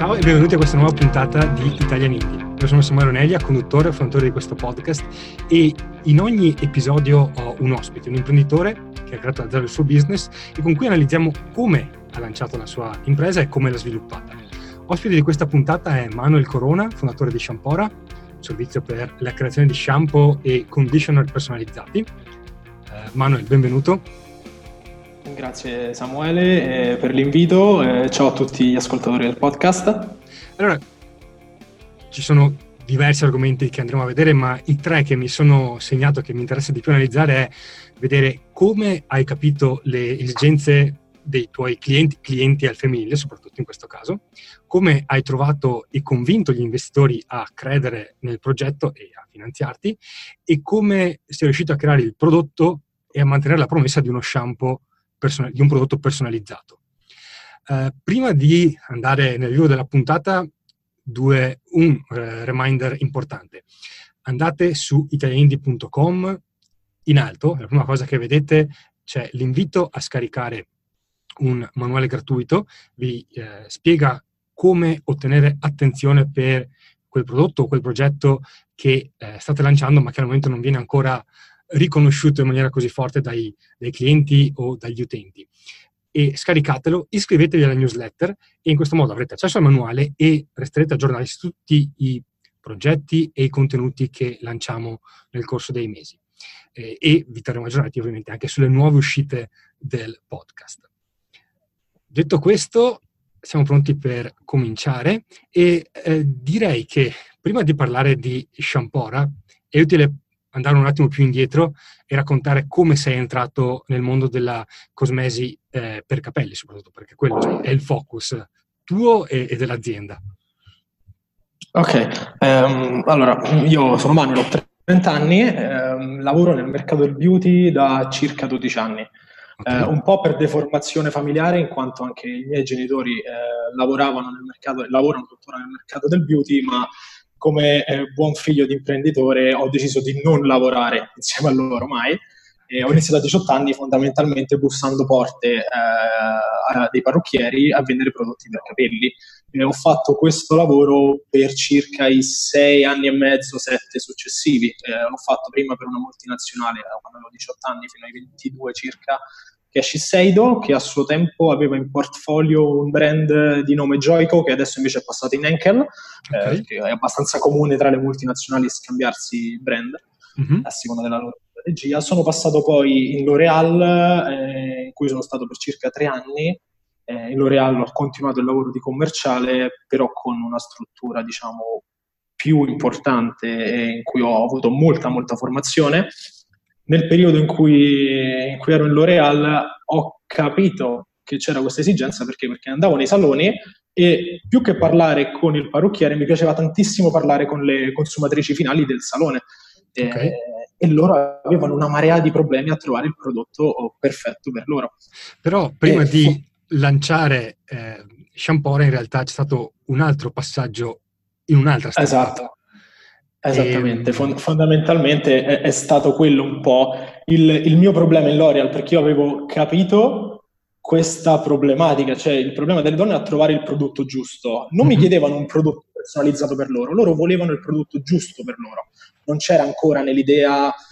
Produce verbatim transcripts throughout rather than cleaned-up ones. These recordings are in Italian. Ciao e benvenuti a questa nuova puntata di Italian Niti. Io sono Samuele Roneglia, conduttore e fondatore di questo podcast, e in ogni episodio ho un ospite, un imprenditore che ha creato da zero il suo business e con cui analizziamo come ha lanciato la sua impresa e come l'ha sviluppata. Ospite di questa puntata è Manuel Corona, fondatore di Shampora, un servizio per la creazione di shampoo e conditioner personalizzati. Eh, Manuel, benvenuto. Grazie Samuele eh, per l'invito, eh, ciao a tutti gli ascoltatori del podcast. Allora, ci sono diversi argomenti che andremo a vedere, ma i tre che mi sono segnato che mi interessa di più analizzare è vedere come hai capito le esigenze dei tuoi clienti, clienti al femminile soprattutto in questo caso, come hai trovato e convinto gli investitori a credere nel progetto e a finanziarti, e come sei riuscito a creare il prodotto e a mantenere la promessa di uno shampoo Person- di un prodotto personalizzato. Eh, prima di andare nel vivo della puntata, due, un eh, reminder importante. Andate su italindy punto com, in alto, la prima cosa che vedete c'è l'invito a scaricare un manuale gratuito, vi eh, spiega come ottenere attenzione per quel prodotto o quel progetto che eh, state lanciando ma che al momento non viene ancora riconosciuto in maniera così forte dai, dai clienti o dagli utenti. E scaricatelo, iscrivetevi alla newsletter e in questo modo avrete accesso al manuale e resterete aggiornati su tutti i progetti e i contenuti che lanciamo nel corso dei mesi. E, e vi terremo aggiornati ovviamente anche sulle nuove uscite del podcast. Detto questo, siamo pronti per cominciare e eh, direi che prima di parlare di Shampora è utile andare un attimo più indietro e raccontare come sei entrato nel mondo della cosmesi eh, per capelli, soprattutto perché quello è il focus tuo e, e dell'azienda. Ok, um, allora io sono Manuel, ho trenta anni, ehm, lavoro nel mercato del beauty da circa dodici anni, okay. eh, un po' per deformazione familiare, in quanto anche i miei genitori eh, lavoravano nel mercato, lavorano tuttora nel mercato del beauty, ma come eh, buon figlio di imprenditore ho deciso di non lavorare insieme a loro mai, e ho iniziato a diciotto anni fondamentalmente bussando porte eh, a dei parrucchieri a vendere prodotti per capelli, e ho fatto questo lavoro per circa i sei anni e mezzo, sette successivi. Eh, l'ho fatto prima per una multinazionale quando avevo diciotto anni, fino ai ventidue circa, che è Shiseido, che a suo tempo aveva in portfolio un brand di nome Joico, che adesso invece è passato in Henkel, okay. eh, che è abbastanza comune tra le multinazionali scambiarsi brand, mm-hmm. a seconda della loro strategia. Sono passato poi in L'Oréal, eh, in cui sono stato per circa tre anni. Eh, in L'Oréal ho continuato il lavoro di commerciale, però con una struttura, diciamo, più importante, eh, in cui ho avuto molta, molta formazione. Nel periodo in cui, in cui ero in L'Oréal ho capito che c'era questa esigenza, perché perché andavo nei saloni e più che parlare con il parrucchiere mi piaceva tantissimo parlare con le consumatrici finali del salone, okay. e, e loro avevano una marea di problemi a trovare il prodotto perfetto per loro. Però prima e, di fu- lanciare eh, Shampora in realtà c'è stato un altro passaggio in un'altra strada. Esatto. Esattamente, Fond- fondamentalmente è, è stato quello un po' il, il mio problema in L'Oréal, perché io avevo capito questa problematica, cioè il problema delle donne è a trovare il prodotto giusto. Non mi chiedevano un prodotto personalizzato per loro, loro volevano il prodotto giusto per loro. Non c'era ancora nell'idea eh,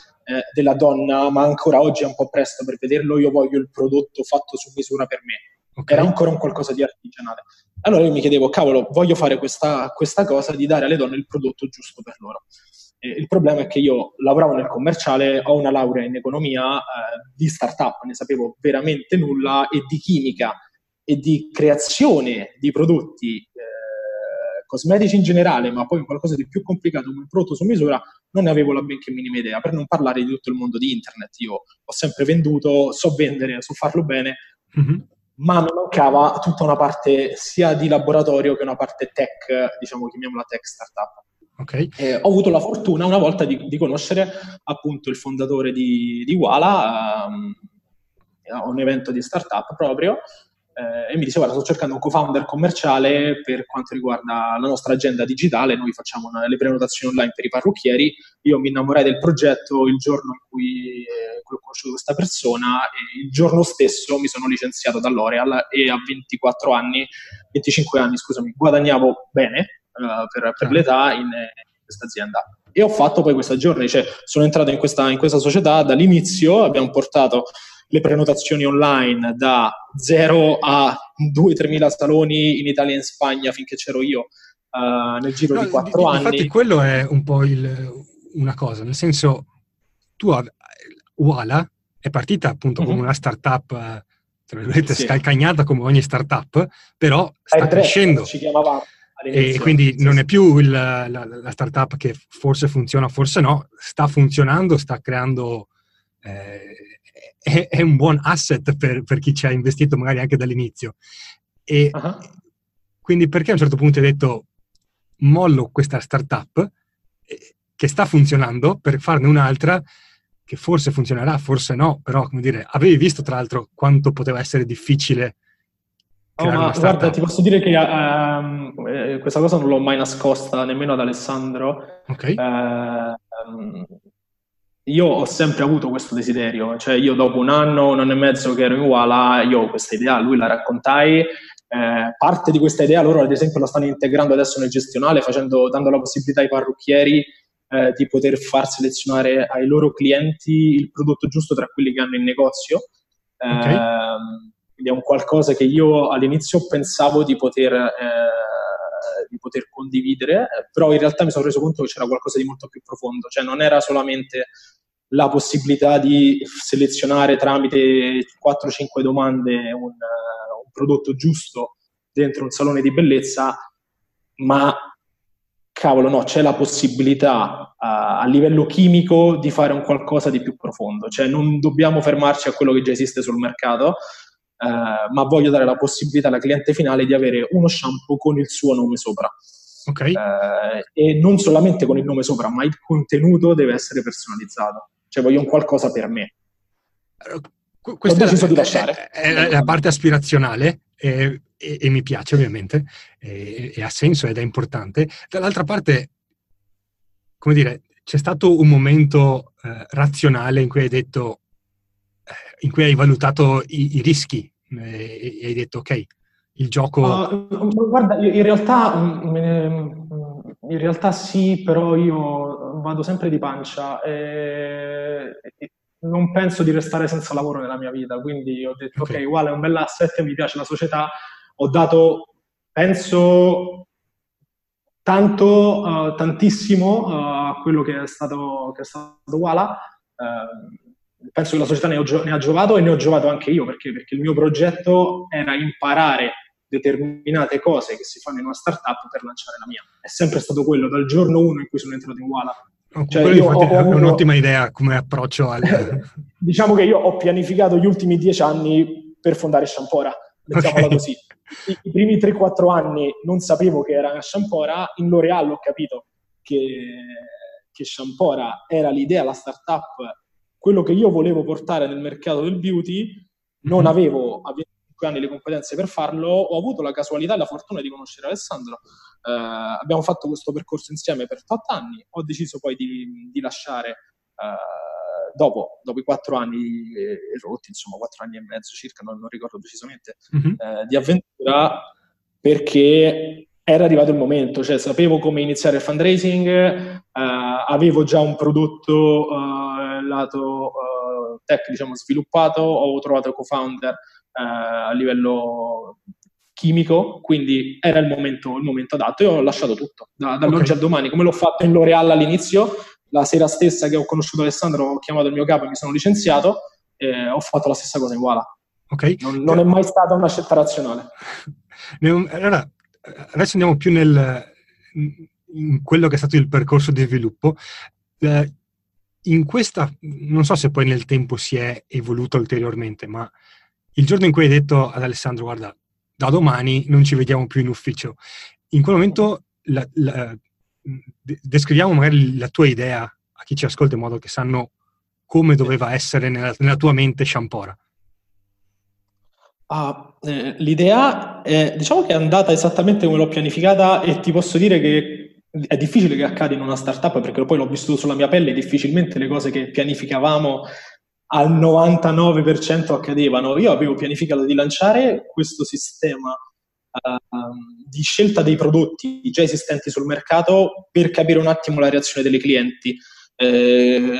della donna, ma ancora oggi è un po' presto per vederlo, io voglio il prodotto fatto su misura per me, okay. Era ancora un qualcosa di artigianale. Allora io mi chiedevo, cavolo, voglio fare questa, questa cosa di dare alle donne il prodotto giusto per loro. Eh, il problema è che io lavoravo nel commerciale, ho una laurea in economia, eh, di startup, ne sapevo veramente nulla, e di chimica e di creazione di prodotti eh, cosmetici in generale, ma poi qualcosa di più complicato come un prodotto su misura, non ne avevo la benché minima idea, per non parlare di tutto il mondo di internet. Io ho sempre venduto, so vendere, so farlo bene, mm-hmm. ma mi mancava tutta una parte sia di laboratorio che una parte tech, diciamo, chiamiamola tech startup. Okay. Eh, ho avuto la fortuna una volta di, di conoscere appunto il fondatore di, di Uala, um, a un evento di startup proprio, eh, e mi diceva, guarda, sto cercando un co-founder commerciale per quanto riguarda la nostra agenda digitale, noi facciamo una, le prenotazioni online per i parrucchieri, io mi innamorai del progetto il giorno in cui, eh, cui ho conosciuto questa persona e il giorno stesso mi sono licenziato da L'Oréal e a ventiquattro anni, venticinque anni, scusami, guadagnavo bene eh, per, per l'età in, in questa azienda. E ho fatto poi questa journey, cioè sono entrato in questa, in questa società dall'inizio, abbiamo portato le prenotazioni online da zero a due-tre mila saloni in Italia e in Spagna finché c'ero io uh, nel giro no, di quattro anni. Infatti quello è un po' il, una cosa, nel senso tu Uala è partita appunto mm-hmm. come una startup tra virgolette sì. scalcagnata come ogni startup, però sta tre, crescendo. Ci chiamavamo. E quindi non è più il, la, la startup che forse funziona, forse no, sta funzionando, sta creando, eh, è, è un buon asset per, per chi ci ha investito magari anche dall'inizio. E uh-huh. quindi perché a un certo punto hai detto mollo questa startup che sta funzionando per farne un'altra che forse funzionerà, forse no, però come dire, avevi visto tra l'altro quanto poteva essere difficile. Oh, ma guarda, ti posso dire che um, questa cosa non l'ho mai nascosta nemmeno ad Alessandro. Okay. Uh, io ho sempre avuto questo desiderio, cioè io dopo un anno, un anno e mezzo che ero in Uala, io ho questa idea, lui la raccontai, eh, parte di questa idea loro ad esempio la stanno integrando adesso nel gestionale, facendo, dando la possibilità ai parrucchieri eh, di poter far selezionare ai loro clienti il prodotto giusto tra quelli che hanno in negozio. Okay. Uh, Quindi è un qualcosa che io all'inizio pensavo di poter, eh, di poter condividere, però in realtà mi sono reso conto che c'era qualcosa di molto più profondo, cioè non era solamente la possibilità di selezionare tramite quattro o cinque domande un, uh, un prodotto giusto dentro un salone di bellezza, ma cavolo no, c'è la possibilità uh, a livello chimico di fare un qualcosa di più profondo, cioè non dobbiamo fermarci a quello che già esiste sul mercato, Uh, ma voglio dare la possibilità alla cliente finale di avere uno shampoo con il suo nome sopra. Okay. Uh, e non solamente con il nome sopra, ma il contenuto deve essere personalizzato. Cioè voglio un qualcosa per me. Ho deciso di lasciare. È, è la parte aspirazionale e, e, e mi piace ovviamente, e, e ha senso ed è importante. Dall'altra parte, come dire, c'è stato un momento eh, razionale in cui hai detto in cui hai valutato i, i rischi e, e hai detto ok, il gioco... Uh, guarda, in realtà, in realtà sì, però io vado sempre di pancia e non penso di restare senza lavoro nella mia vita, quindi ho detto ok, uguale, okay, è un bel asset, mi piace la società, ho dato, penso, tanto, uh, tantissimo a uh, quello che è stato che è stato Uala, uh, penso che la società ne, ho gio- ne ha giovato e ne ho giovato anche io, perché? Perché il mio progetto era imparare determinate cose che si fanno in una startup per lanciare la mia. È sempre stato quello, dal giorno uno in cui sono entrato in Uala. Oh, cioè, io ho, è avuto... un'ottima idea come approccio al... Diciamo che io ho pianificato gli ultimi dieci anni per fondare Shampora, mettiamola okay. così. I, i primi tre quattro anni non sapevo che era una Shampora, in L'Oréal ho capito che, che Shampora era l'idea, la startup, quello che io volevo portare nel mercato del beauty, non avevo a venticinque anni le competenze per farlo, ho avuto la casualità e la fortuna di conoscere Alessandro, eh, abbiamo fatto questo percorso insieme per otto anni, ho deciso poi di, di lasciare eh, dopo, dopo i quattro anni eh, rotti, insomma quattro anni e mezzo circa, non, non ricordo precisamente, mm-hmm. eh, di avventura, perché... era arrivato il momento, cioè sapevo come iniziare il fundraising, eh, avevo già un prodotto eh, lato eh, tech, diciamo, sviluppato, ho trovato co-founder eh, a livello chimico, quindi era il momento, il momento adatto e ho lasciato tutto, da, dall'oggi okay. al domani, come l'ho fatto in L'Oréal all'inizio, la sera stessa che ho conosciuto Alessandro ho chiamato il mio capo e mi sono licenziato, e ho fatto la stessa cosa in Uala. Okay. Non, non è mai stata una scelta razionale. Allora... adesso andiamo più nel in quello che è stato il percorso di sviluppo. In questa, non so se poi nel tempo si è evoluto ulteriormente, ma il giorno in cui hai detto ad Alessandro, guarda, da domani non ci vediamo più in ufficio, in quel momento la, la, descriviamo magari la tua idea a chi ci ascolta in modo che sanno come doveva essere nella, nella tua mente Shampora. Ah, eh, l'idea è, diciamo che è andata esattamente come l'ho pianificata, e ti posso dire che è difficile che accada in una startup, perché poi l'ho vissuto sulla mia pelle, difficilmente le cose che pianificavamo al novantanove per cento accadevano. Io avevo pianificato di lanciare questo sistema uh, di scelta dei prodotti già esistenti sul mercato per capire un attimo la reazione delle clienti. Eh,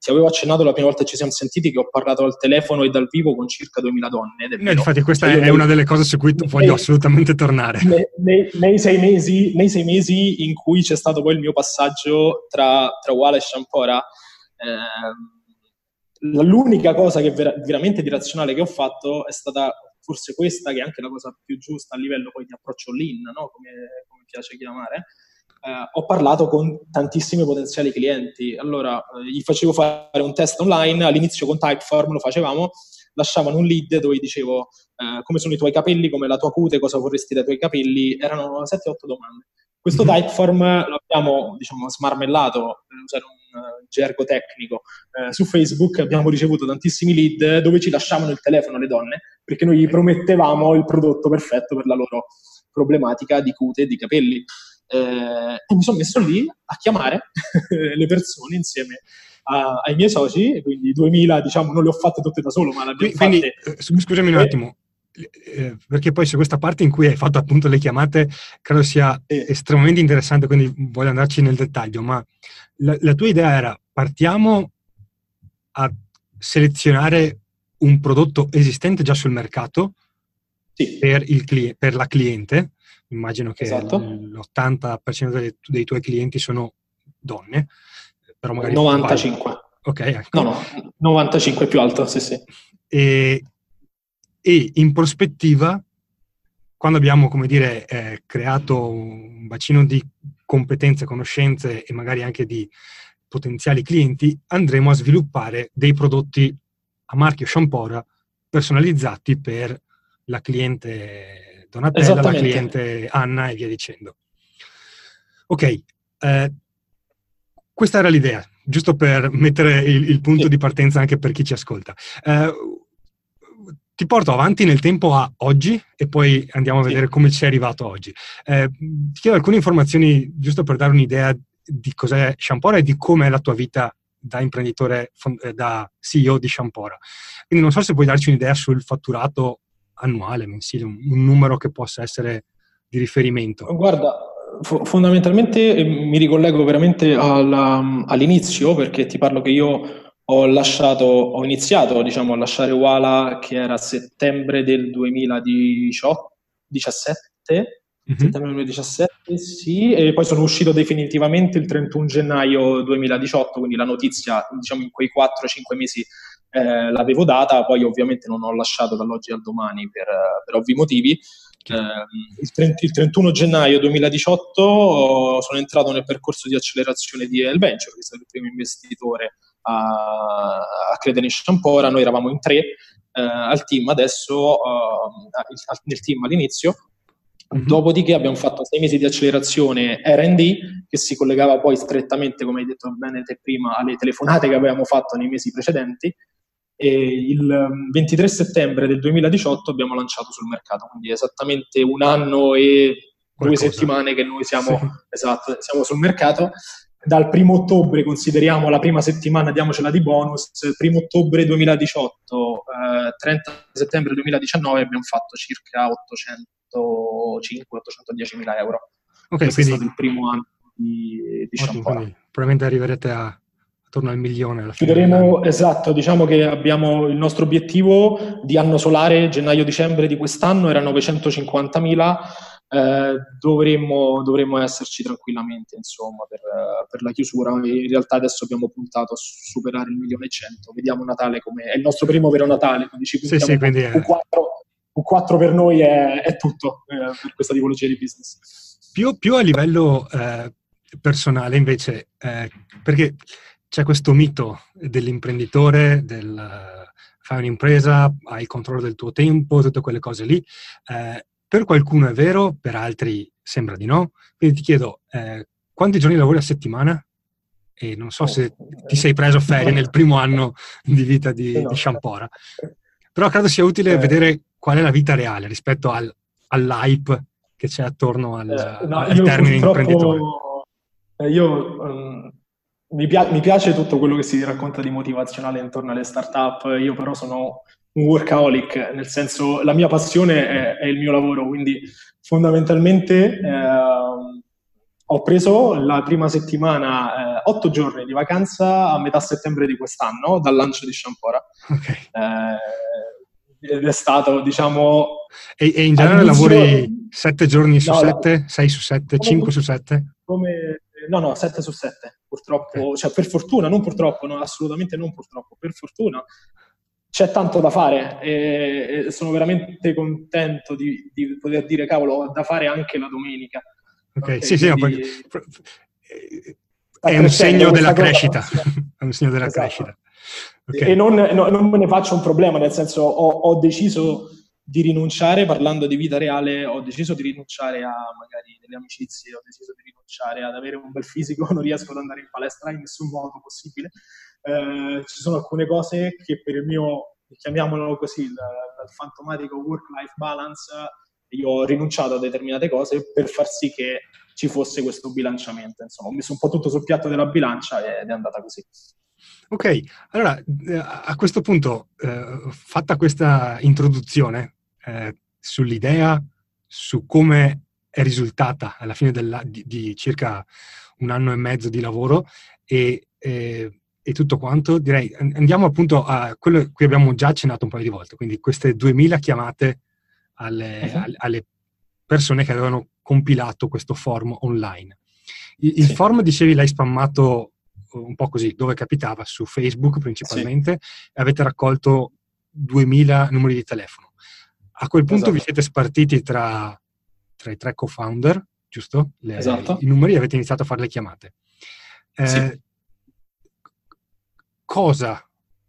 ti avevo accennato la prima volta che ci siamo sentiti che ho parlato al telefono e dal vivo con circa duemila donne. No, infatti questa è, è una delle cose su cui nei, voglio assolutamente tornare. Nei, nei, nei, sei mesi, nei sei mesi in cui c'è stato poi il mio passaggio tra, tra Uala e Shampora, eh, l'unica cosa che vera, veramente di razionale che ho fatto è stata forse questa, che è anche la cosa più giusta a livello poi di approccio lean, no? Come, come piace chiamare. Uh, ho parlato con tantissimi potenziali clienti, allora uh, gli facevo fare un test online, all'inizio con Typeform lo facevamo, lasciavano un lead dove dicevo uh, come sono i tuoi capelli, come la tua cute, cosa vorresti dai tuoi capelli, erano sette otto domande. Questo mm-hmm. Typeform l'abbiamo, diciamo, smarmellato, per usare un uh, gergo tecnico, uh, su Facebook abbiamo ricevuto tantissimi lead dove ci lasciavano il telefono le donne, perché noi gli promettevamo il prodotto perfetto per la loro problematica di cute e di capelli. Eh, e mi sono messo lì a chiamare le persone insieme a, ai miei soci, quindi duemila, diciamo, non le ho fatte tutte da solo, ma le abbiamo quindi, fatte. Scusami un attimo, eh, perché poi su questa parte in cui hai fatto appunto le chiamate credo sia eh. estremamente interessante, quindi voglio andarci nel dettaglio, ma la, la tua idea era: partiamo a selezionare un prodotto esistente già sul mercato, sì, per, il, per la cliente. Immagino che esatto. l'ottanta per cento dei, tu, dei tuoi clienti sono donne, però magari novantacinque. Ok, ecco. No, no, novantacinque più alto, sì, sì. E, e in prospettiva, quando abbiamo, come dire, eh, creato un bacino di competenze, conoscenze e magari anche di potenziali clienti, andremo a sviluppare dei prodotti a marchio Shampora personalizzati per la cliente Donatella, la cliente Anna e via dicendo. Ok, eh, questa era l'idea, giusto per mettere il, il punto sì. di partenza anche per chi ci ascolta. Eh, ti porto avanti nel tempo a oggi e poi andiamo a vedere sì. come ci è arrivato oggi. Eh, ti chiedo alcune informazioni giusto per dare un'idea di cos'è Shampora e di com'è la tua vita da imprenditore, da C E O di Shampora. Quindi non so se puoi darci un'idea sul fatturato annuale, mensile, un numero che possa essere di riferimento. Guarda, f- fondamentalmente mi ricollego veramente alla, all'inizio, perché ti parlo che io ho lasciato, ho iniziato, diciamo, a lasciare Uala che era settembre del duemiladiciotto, diciassette, mm-hmm. settembre duemiladiciassette, sì, e poi sono uscito definitivamente il trentuno gennaio duemiladiciotto, quindi la notizia, diciamo, in quei quattro cinque mesi Eh, l'avevo data, poi ovviamente non ho lasciato dall'oggi al domani per, per ovvi motivi. Eh, il, trenta, il trentuno gennaio duemiladiciotto sono entrato nel percorso di accelerazione di LVenture, che è stato il primo investitore a, a credere in Shampora. Noi eravamo in tre eh, al team adesso, eh, nel team all'inizio. Mm-hmm. Dopodiché abbiamo fatto sei mesi di accelerazione R and D, che si collegava poi strettamente, come hai detto bene te prima, alle telefonate che avevamo fatto nei mesi precedenti. E il ventitré settembre del duemiladiciotto abbiamo lanciato sul mercato, quindi esattamente un anno e Qualcosa. due settimane che noi siamo, sì. esatto, siamo sul mercato. Dal primo ottobre, consideriamo la prima settimana, diamocela di bonus, primo ottobre duemiladiciotto, eh, trenta settembre duemiladiciannove abbiamo fatto circa ottocento cinque ottocentodiecimila euro. Ok, questo quindi è stato il primo anno di, di Shampora. Probabilmente arriverete a attorno al milione alla fine. Chiuderemo, esatto, diciamo che abbiamo il nostro obiettivo di anno solare, gennaio-dicembre di quest'anno era novecentocinquantamila, eh, dovremmo, dovremmo esserci tranquillamente, insomma, per, per la chiusura. In realtà adesso abbiamo puntato a superare il milione e cento, vediamo Natale come è il nostro primo vero Natale, quindi ci puntiamo sì, sì, quindi, un quattro. Un quattro per noi è, è tutto eh, per questa tipologia di business. Più, più a livello eh, personale invece, eh, perché c'è questo mito dell'imprenditore, del fai un'impresa, hai il controllo del tuo tempo, tutte quelle cose lì. Eh, per qualcuno è vero, per altri sembra di no. Quindi ti chiedo, eh, quanti giorni lavori a settimana? E non so se ti sei preso ferie nel primo anno di vita di, di Shampora. però credo sia utile eh. vedere qual è la vita reale rispetto al, all'hype che c'è attorno al, eh, no, al termine imprenditore. Eh, io um, mi, pia- mi piace tutto quello che si racconta di motivazionale intorno alle start-up, io però sono un workaholic, nel senso la mia passione è, è il mio lavoro, quindi fondamentalmente eh, ho preso la prima settimana eh, otto giorni di vacanza a metà settembre di quest'anno, dal lancio di Shampora. Okay. Eh, ed è stato, diciamo... E, e in genere all'inizio... lavori sette giorni su no, sette, sei su sette, cinque su sette? Come... No, no, sette su sette, purtroppo. Okay. Cioè, per fortuna, non purtroppo, no, assolutamente non purtroppo, per fortuna... C'è tanto da fare e, e sono veramente contento di, di poter dire, cavolo, ho da fare anche la domenica. Ok, sì, sì, quindi... è un segno della crescita. È un segno della crescita. Okay. E non, no, non me ne faccio un problema, nel senso, ho, ho deciso di rinunciare, parlando di vita reale, ho deciso di rinunciare a magari delle amicizie, ho deciso di rinunciare ad avere un bel fisico, non riesco ad andare in palestra in nessun modo possibile. Eh, ci sono alcune cose che per il mio, chiamiamolo così, il, il fantomatico work-life balance, io ho rinunciato a determinate cose per far sì che ci fosse questo bilanciamento. Insomma, ho messo un po' tutto sul piatto della bilancia ed è andata così. Ok, allora a questo punto, eh, fatta questa introduzione eh, sull'idea, su come è risultata alla fine della, di, di circa un anno e mezzo di lavoro e... Eh, e tutto quanto, direi andiamo appunto a quello a cui abbiamo già accennato un paio di volte, quindi queste duemila chiamate alle, uh-huh. alle persone che avevano compilato questo form online. Il, sì. il form, dicevi, l'hai spammato un po' così, dove capitava, su Facebook principalmente, sì. e avete raccolto duemila numeri di telefono. A quel punto esatto. vi siete spartiti tra, tra i tre co-founder, giusto? Le, esatto. I numeri, e avete iniziato a fare le chiamate. Eh, sì. Cosa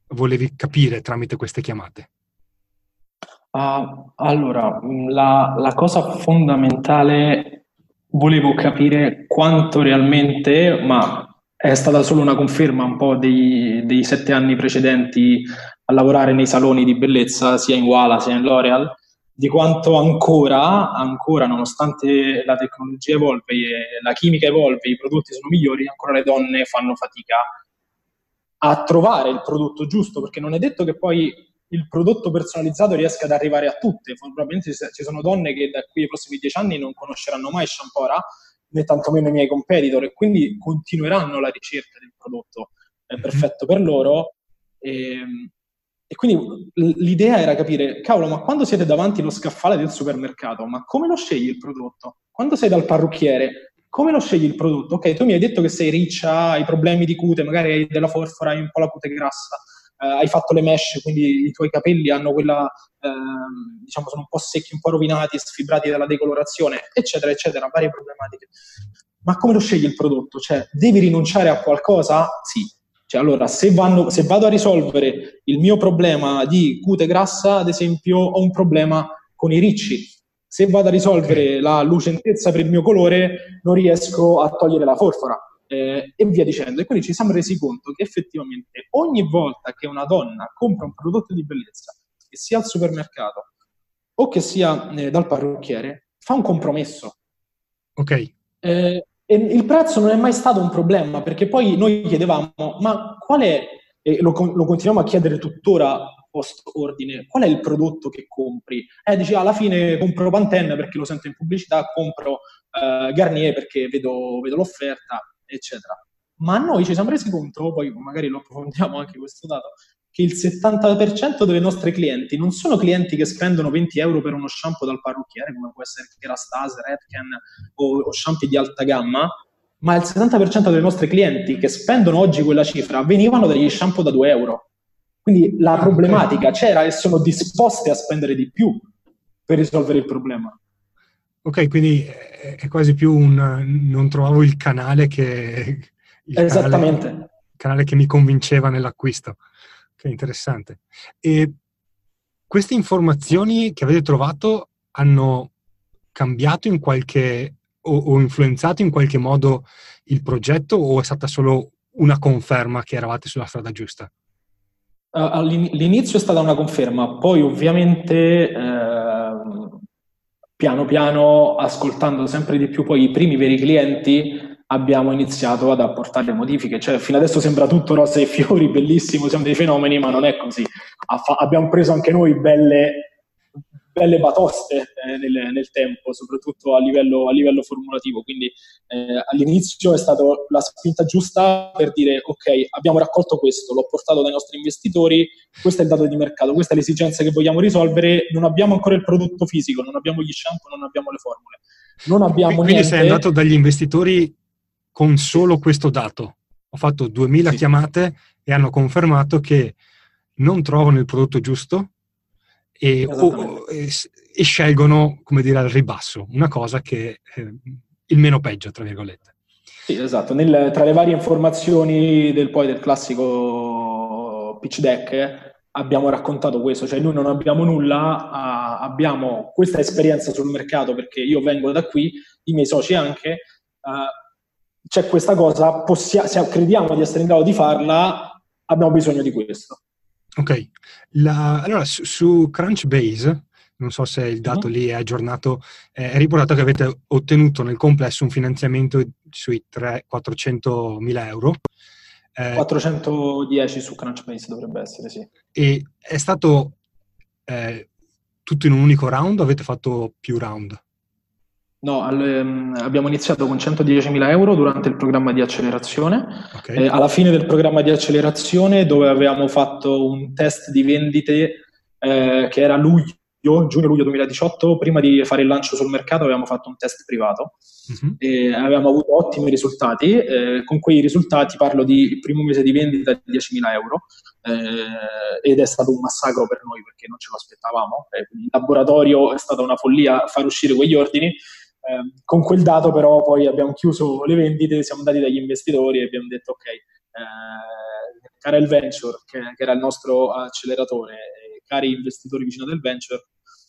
volevi capire tramite queste chiamate? Uh, allora, la, la cosa fondamentale, volevo capire quanto realmente, ma è stata solo una conferma un po' dei, dei sette anni precedenti a lavorare nei saloni di bellezza, sia in Uala sia in L'Oréal, di quanto ancora, ancora, nonostante la tecnologia evolve, la chimica evolve, i prodotti sono migliori, ancora le donne fanno fatica a trovare il prodotto giusto, perché non è detto che poi il prodotto personalizzato riesca ad arrivare a tutte. Probabilmente ci sono donne che da qui ai prossimi dieci anni non conosceranno mai Shampora, né tantomeno i miei competitor, e quindi continueranno la ricerca del prodotto è perfetto per loro. E, e quindi l'idea era capire, cavolo, ma quando siete davanti allo scaffale del supermercato, ma come lo scegli il prodotto? Quando sei dal parrucchiere, come lo scegli il prodotto? Ok, tu mi hai detto che sei riccia, hai problemi di cute, magari hai della forfora, hai un po' la cute grassa, eh, hai fatto le mesh, quindi i tuoi capelli hanno quella, eh, diciamo, sono un po' secchi, un po' rovinati, sfibrati dalla decolorazione, eccetera, eccetera, varie problematiche. Ma come lo scegli il prodotto? Cioè, devi rinunciare a qualcosa? Sì. Cioè, allora, se, vanno, se vado a risolvere il mio problema di cute grassa, ad esempio, ho un problema con i ricci. Se vado a risolvere la lucentezza per il mio colore, non riesco a togliere la forfora, eh, e via dicendo. E quindi ci siamo resi conto che effettivamente ogni volta che una donna compra un prodotto di bellezza, che sia al supermercato o che sia eh, dal parrucchiere, fa un compromesso. Ok. Eh, e il prezzo non è mai stato un problema, perché poi noi chiedevamo, ma qual è, e lo, lo continuiamo a chiedere tuttora, ordine, qual è il prodotto che compri? Eh, dici, alla fine compro Pantene perché lo sento in pubblicità, compro eh, Garnier perché vedo, vedo l'offerta, eccetera. Ma noi ci siamo resi conto, poi magari lo approfondiamo anche questo dato, che il settanta per cento delle nostre clienti non sono clienti che spendono venti euro per uno shampoo dal parrucchiere, come può essere Kerastase, Redken o, o shampoo di alta gamma, ma il settanta per cento delle nostre clienti che spendono oggi quella cifra venivano dagli shampoo da due euro. Quindi la problematica c'era e sono disposte a spendere di più per risolvere il problema. Ok, quindi è quasi più un non trovavo il canale che il esattamente canale, canale che mi convinceva nell'acquisto. Che interessante. E queste informazioni che avete trovato hanno cambiato in qualche o, o influenzato in qualche modo il progetto, o è stata solo una conferma che eravate sulla strada giusta? all'inizio è stata una conferma, poi ovviamente eh, piano piano, ascoltando sempre di più poi i primi veri clienti, abbiamo iniziato ad apportare modifiche. Cioè, fino adesso sembra tutto rose e fiori, bellissimo, siamo dei fenomeni, ma non è così. Aff- abbiamo preso anche noi belle, belle batoste eh, nel, nel tempo, soprattutto a livello, a livello formulativo. Quindi eh, all'inizio è stata la spinta giusta per dire ok, abbiamo raccolto questo, l'ho portato dai nostri investitori, questo è il dato di mercato, questa è l'esigenza che vogliamo risolvere, non abbiamo ancora il prodotto fisico, non abbiamo gli shampoo, non abbiamo le formule, non abbiamo quindi niente. Quindi sei andato dagli investitori con solo questo dato. Ho fatto duemila sì. chiamate e hanno confermato che non trovano il prodotto giusto e, o, e, e scelgono, come dire, al ribasso, una cosa che è il meno peggio, tra virgolette. Sì, esatto. Nel, tra le varie informazioni del, poi, del classico pitch deck abbiamo raccontato questo, cioè noi non abbiamo nulla, a, abbiamo questa esperienza sul mercato perché io vengo da qui, i miei soci anche, uh, c'è questa cosa, possiamo, se crediamo di essere in grado di farla, abbiamo bisogno di questo. Ok. La, allora, su, su Crunchbase, non so se il dato uh-huh. lì è aggiornato, è riportato che avete ottenuto nel complesso un finanziamento sui tre quattrocentomila euro. Eh, quattrocentodieci su Crunchbase dovrebbe essere, sì. E è stato eh, tutto in un unico round o avete fatto più round? No, abbiamo iniziato con centodiecimila euro durante il programma di accelerazione. Okay. Eh, alla fine del programma di accelerazione, dove avevamo fatto un test di vendite eh, che era luglio, giugno-luglio duemiladiciotto, prima di fare il lancio sul mercato avevamo fatto un test privato. Uh-huh. E avevamo avuto ottimi risultati. Eh, con quei risultati parlo di primo mese di vendita di diecimila euro. Eh, ed è stato un massacro per noi perché non ce lo aspettavamo. Eh, il laboratorio è stata una follia far uscire quegli ordini. Eh, con quel dato però poi abbiamo chiuso le vendite, siamo andati dagli investitori e abbiamo detto ok, eh, cara LVenture, che, che era il nostro acceleratore, eh, cari investitori vicino del venture,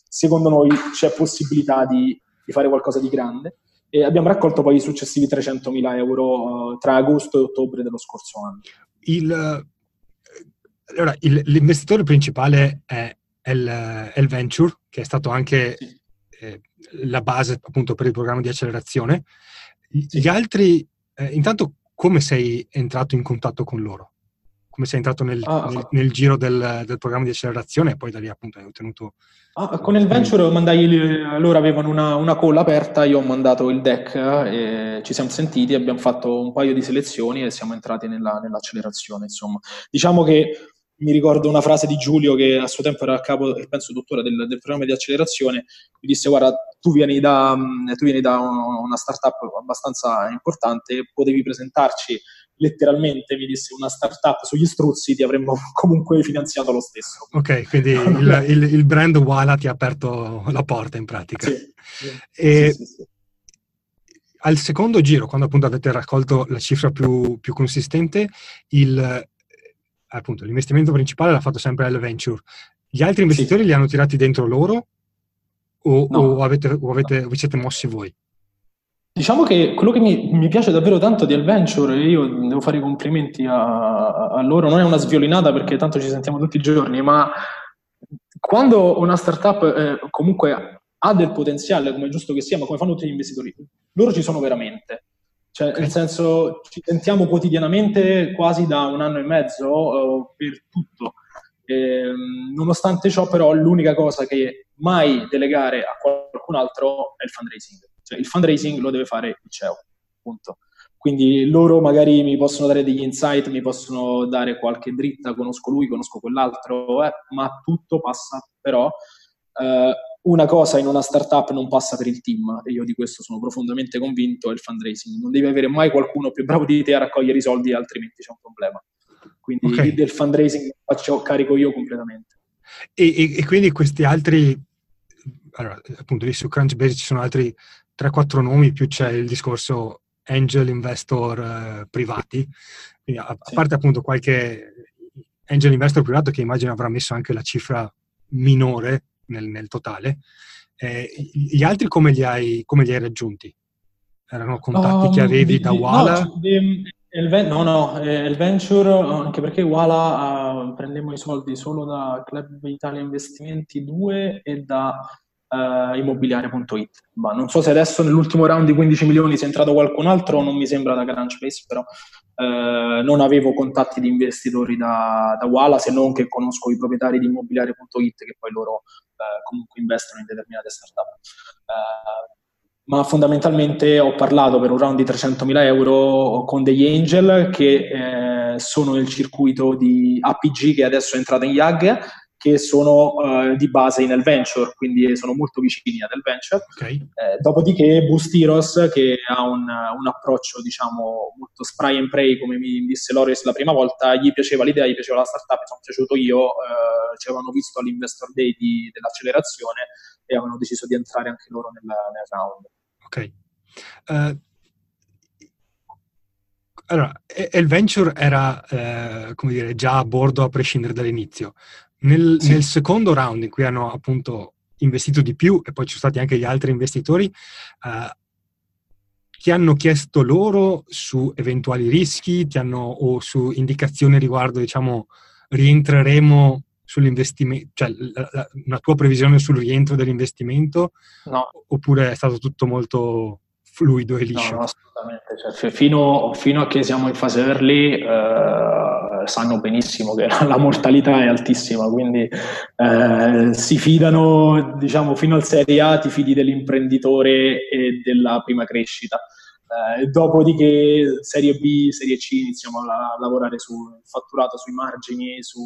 secondo noi c'è possibilità di, di fare qualcosa di grande, e abbiamo raccolto poi i successivi trecentomila euro tra agosto e ottobre dello scorso anno. Il, allora, il, l'investitore principale è il, il venture, che è stato anche... Sì. La base appunto per il programma di accelerazione. Gli altri, eh, intanto come sei entrato in contatto con loro? Come sei entrato nel, ah, nel, nel giro del, del programma di accelerazione e poi da lì appunto hai ottenuto... Ah, con il venture eh, mandai, loro avevano una, una call aperta, io ho mandato il deck, e ci siamo sentiti, abbiamo fatto un paio di selezioni e siamo entrati nella, nell'accelerazione, insomma. Diciamo che mi ricordo una frase di Giulio, che a suo tempo era a capo, e penso tuttora, del, del programma di accelerazione, mi disse guarda, tu vieni da, tu vieni da una startup abbastanza importante, potevi presentarci letteralmente, mi disse, una startup sugli struzzi, ti avremmo comunque finanziato lo stesso. Ok, quindi il, il, il brand Uala ti ha aperto la porta in pratica. Sì, e sì, sì, sì. Al secondo giro, quando appunto avete raccolto la cifra più, più consistente, il... appunto l'investimento principale l'ha fatto sempre LVenture. Gli altri investitori sì. li hanno tirati dentro loro o, no. o, avete, o avete, vi siete mossi voi? Diciamo che quello che mi, mi piace davvero tanto di LVenture, e io devo fare i complimenti a, a loro, non è una sviolinata perché tanto ci sentiamo tutti i giorni, ma quando una startup eh, comunque ha del potenziale, come è giusto che sia, ma come fanno tutti gli investitori, loro ci sono veramente. Cioè, nel senso, ci sentiamo quotidianamente quasi da un anno e mezzo uh, per tutto. E, nonostante ciò, però, l'unica cosa che mai delegare a qualcun altro è il fundraising. Cioè, il fundraising lo deve fare il C E O, punto. Quindi loro magari mi possono dare degli insight, mi possono dare qualche dritta, conosco lui, conosco quell'altro, eh, ma tutto passa però... Uh, una cosa in una startup non passa per il team, e io di questo sono profondamente convinto, è il fundraising. Non devi avere mai qualcuno più bravo di te a raccogliere i soldi, altrimenti c'è un problema. Quindi okay. del fundraising faccio carico io completamente. E, e, e quindi questi altri, allora, appunto lì su Crunchbase ci sono altri tre quattro nomi, più c'è il discorso angel investor eh, privati, quindi a, sì. a parte appunto qualche angel investor privato che immagino avrà messo anche la cifra minore Nel, nel totale, eh, gli altri come li hai, come li hai raggiunti? Erano contatti um, che avevi da Uala? No, Il no, no, eh, il venture, anche perché Uala eh, prendiamo i soldi solo da Club Italia Investimenti due e da eh, immobiliare punto it. Ma non so se adesso nell'ultimo round di quindici milioni sia entrato qualcun altro, non mi sembra da Crunchbase, però eh, non avevo contatti di investitori da, da Uala, se non che conosco i proprietari di immobiliare punto it, che poi loro eh, comunque investono in determinate startup. Eh, ma fondamentalmente ho parlato per un round di trecentomila euro con degli angel che eh, sono nel circuito di A P G, che adesso è entrato in Y A G, che sono eh, di base in LVenture, quindi sono molto vicini ad LVenture. Okay. Eh, dopodiché Boostiros, che ha un, un approccio, diciamo, molto spray and pray, come mi disse Loris la prima volta, gli piaceva l'idea, gli piaceva la startup, sono piaciuto io, eh, ci avevano visto all'Investor Day di, dell'accelerazione e avevano deciso di entrare anche loro nel, nel round. Ok. Uh, allora, LVenture era, eh, come dire, già a bordo a prescindere dall'inizio. Nel, sì. nel secondo round, in cui hanno appunto investito di più, e poi ci sono stati anche gli altri investitori, eh, ti hanno chiesto loro su eventuali rischi, ti hanno, o su indicazioni riguardo, diciamo, rientreremo sull'investimento, cioè la, la, una tua previsione sul rientro dell'investimento? No. Oppure è stato tutto molto fluido e liscio? No, no, assolutamente. Cioè, fino, fino a che siamo in fase early, eh, sanno benissimo che la mortalità è altissima, quindi eh, si fidano, diciamo, fino al Serie A ti fidi dell'imprenditore e della prima crescita. Eh, dopodiché Serie B, Serie C, iniziamo a, a lavorare sul fatturato, sui margini, su...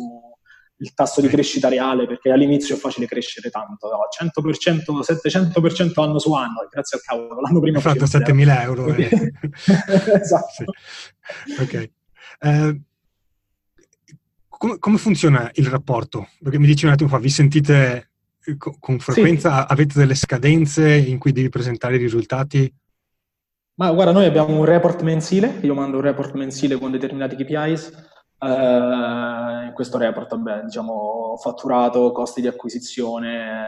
il tasso di crescita reale, perché all'inizio è facile crescere tanto, no? cento per cento, settecento per cento anno su anno, grazie al cavolo, l'anno prima ho fatto settemila euro. Quindi... Eh. Esatto. Sì. Ok. Eh, come, come funziona il rapporto? Perché mi dici un attimo fa, vi sentite co- con frequenza? Sì. Avete delle scadenze in cui devi presentare i risultati? Ma guarda, noi abbiamo un report mensile, io mando un report mensile con determinati K P Is. Uh, in questo report, beh, diciamo, fatturato, costi di acquisizione,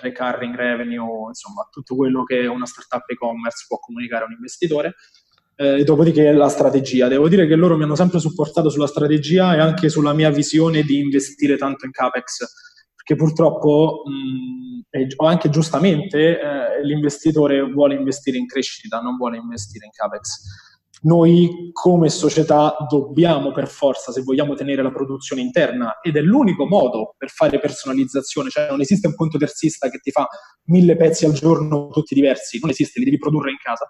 recurring revenue, insomma, tutto quello che una startup e-commerce può comunicare a un investitore. Eh, dopodiché la strategia. Devo dire che loro mi hanno sempre supportato sulla strategia e anche sulla mia visione di investire tanto in CapEx, perché purtroppo, mh, o anche giustamente, eh, l'investitore vuole investire in crescita, non vuole investire in CapEx. Noi come società dobbiamo per forza, se vogliamo tenere la produzione interna, ed è l'unico modo per fare personalizzazione, cioè non esiste un conto terzista che ti fa mille pezzi al giorno tutti diversi, non esiste, li devi produrre in casa.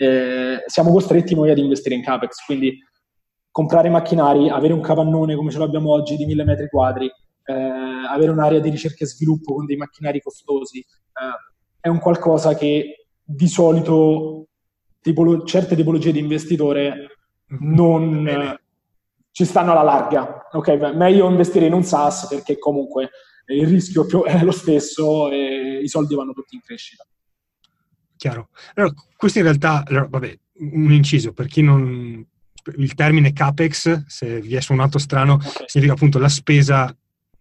Eh, siamo costretti noi ad investire in CapEx, quindi comprare macchinari, avere un capannone come ce l'abbiamo oggi di mille metri quadri, eh, avere un'area di ricerca e sviluppo con dei macchinari costosi, eh, è un qualcosa che di solito... Tipolo- certe tipologie di investitore non eh, ci stanno alla larga. Ok, meglio investire in un SaaS, perché comunque il rischio più è lo stesso e i soldi vanno tutti in crescita. Chiaro. Allora, questo in realtà, allora, vabbè, un inciso, per chi non... il termine CapEx, se vi è suonato strano, okay, significa appunto la spesa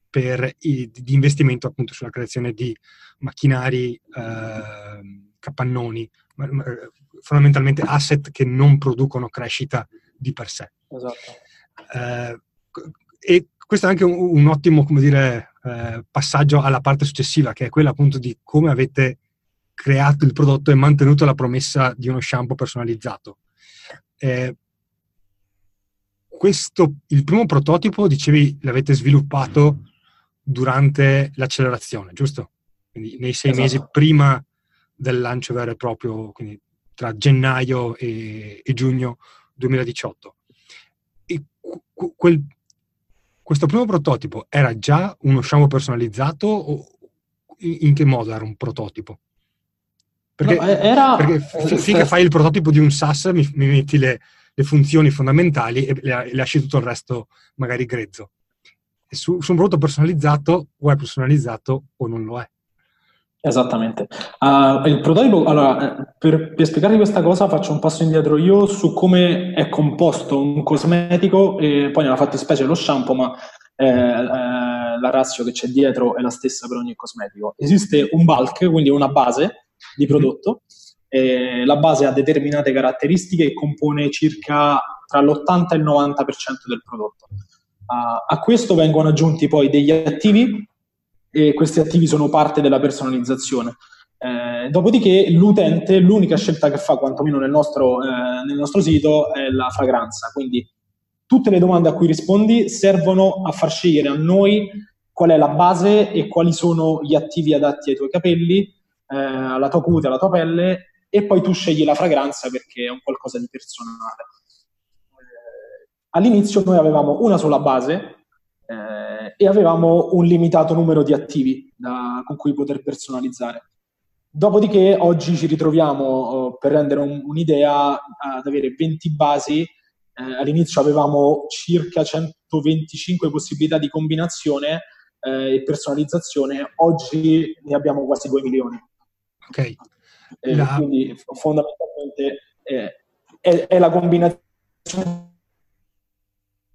per i, di investimento appunto sulla creazione di macchinari, eh, capannoni, ma, ma, fondamentalmente asset che non producono crescita di per sé. Esatto. Eh, e questo è anche un, un ottimo, come dire, eh, passaggio alla parte successiva, che è quella appunto di come avete creato il prodotto e mantenuto la promessa di uno shampoo personalizzato. Eh, questo, il primo prototipo, dicevi, l'avete sviluppato durante l'accelerazione, giusto? Quindi nei sei, esatto, mesi prima del lancio vero e proprio, quindi tra gennaio e, e giugno duemiladiciotto. E qu- quel, questo primo prototipo era già uno shampoo personalizzato, o in che modo era un prototipo? Perché, no, era... perché f- finché fai il prototipo di un SaaS mi, mi metti le, le funzioni fondamentali e le, le lasci tutto il resto magari grezzo. E su, su un prodotto personalizzato o è personalizzato o non lo è. Esattamente. Uh, il prototipo, allora, per, per spiegarvi questa cosa faccio un passo indietro io su come è composto un cosmetico e poi nella fattispecie lo shampoo, ma eh, eh, la ratio che c'è dietro è la stessa per ogni cosmetico. Esiste un bulk, quindi una base di prodotto, mm-hmm. eh, la base ha determinate caratteristiche e compone circa tra l'ottanta e il novanta per cento del prodotto. Uh, a questo vengono aggiunti poi degli attivi, e questi attivi sono parte della personalizzazione. Eh, dopodiché l'utente, l'unica scelta che fa, quantomeno nel nostro, eh, nel nostro sito, è la fragranza. Quindi tutte le domande a cui rispondi servono a far scegliere a noi qual è la base e quali sono gli attivi adatti ai tuoi capelli, eh, alla tua cute, alla tua pelle, e poi tu scegli la fragranza perché è un qualcosa di personale. Eh, all'inizio noi avevamo una sola base, eh, e avevamo un limitato numero di attivi da, con cui poter personalizzare. Dopodiché oggi ci ritroviamo, per rendere un, un'idea, ad avere venti basi. Eh, all'inizio avevamo circa centoventicinque possibilità di combinazione eh, e personalizzazione, oggi ne abbiamo quasi due milioni. Ok. Eh, la... Quindi fondamentalmente eh, è, è la combinazione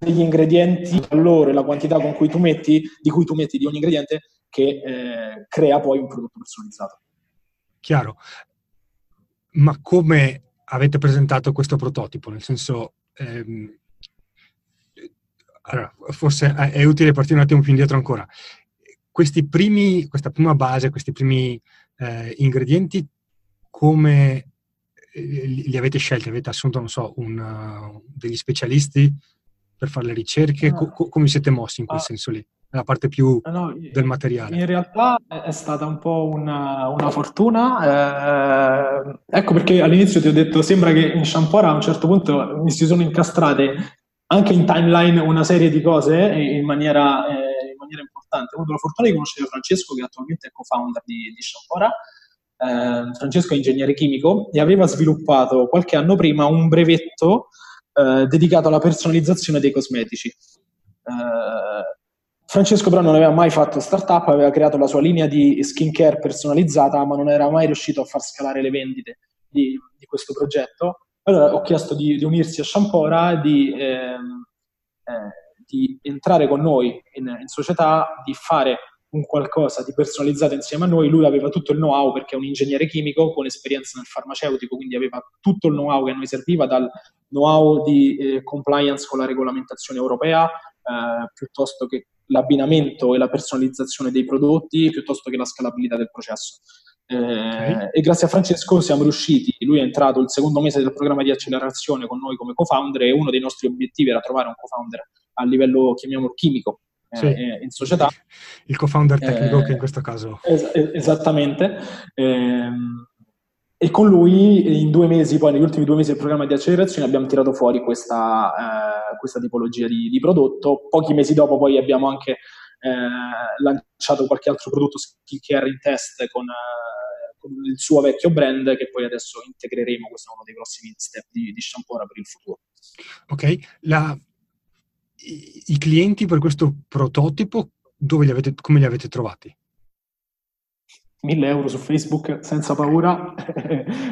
degli ingredienti, il valore, la quantità con cui tu metti, di cui tu metti di ogni ingrediente, che eh, crea poi un prodotto personalizzato. Chiaro. Ma come avete presentato questo prototipo? Nel senso, ehm, allora, forse è utile partire un attimo più indietro ancora. Questi primi, questa prima base, questi primi eh, ingredienti, come li avete scelti? Avete assunto, non so, un, degli specialisti per fare le ricerche? No. Co- come siete mossi in quel ah. senso lì? La parte più no, del materiale. In realtà è stata un po' una, una fortuna. Eh, ecco perché all'inizio ti ho detto, sembra che in Shampora a un certo punto mi si sono incastrate anche in timeline una serie di cose in maniera, eh, in maniera importante. Ho avuto la fortuna di conoscere Francesco, che attualmente è co-founder di, di Shampora. Eh, Francesco è ingegnere chimico e aveva sviluppato qualche anno prima un brevetto eh, dedicato alla personalizzazione dei cosmetici. Eh, Francesco però non aveva mai fatto startup, aveva creato la sua linea di skincare personalizzata, ma non era mai riuscito a far scalare le vendite di, di questo progetto. Allora ho chiesto di, di unirsi a Shampora, di, eh, eh, di entrare con noi in, in società, di fare un qualcosa di personalizzato insieme a noi. Lui aveva tutto il know-how perché è un ingegnere chimico con esperienza nel farmaceutico, quindi aveva tutto il know-how che a noi serviva, dal know-how di eh, compliance con la regolamentazione europea, eh, piuttosto che l'abbinamento e la personalizzazione dei prodotti, piuttosto che la scalabilità del processo. Eh, okay. E grazie a Francesco siamo riusciti, lui è entrato il secondo mese del programma di accelerazione con noi come co-founder, e uno dei nostri obiettivi era trovare un co-founder a livello, chiamiamolo, chimico, eh, sì. in società. Il co-founder tecnico eh, che in questo caso... Es- esattamente. Eh, e con lui in due mesi, poi negli ultimi due mesi del programma di accelerazione, abbiamo tirato fuori questa, eh, questa tipologia di, di prodotto. Pochi mesi dopo poi abbiamo anche eh, lanciato qualche altro prodotto skincare in test con, eh, con il suo vecchio brand, che poi adesso integreremo. Questo è uno dei prossimi step di, di Shampora per il futuro. Ok, la, i, i clienti per questo prototipo dove li avete, come li avete trovati? mille euro su Facebook, senza paura,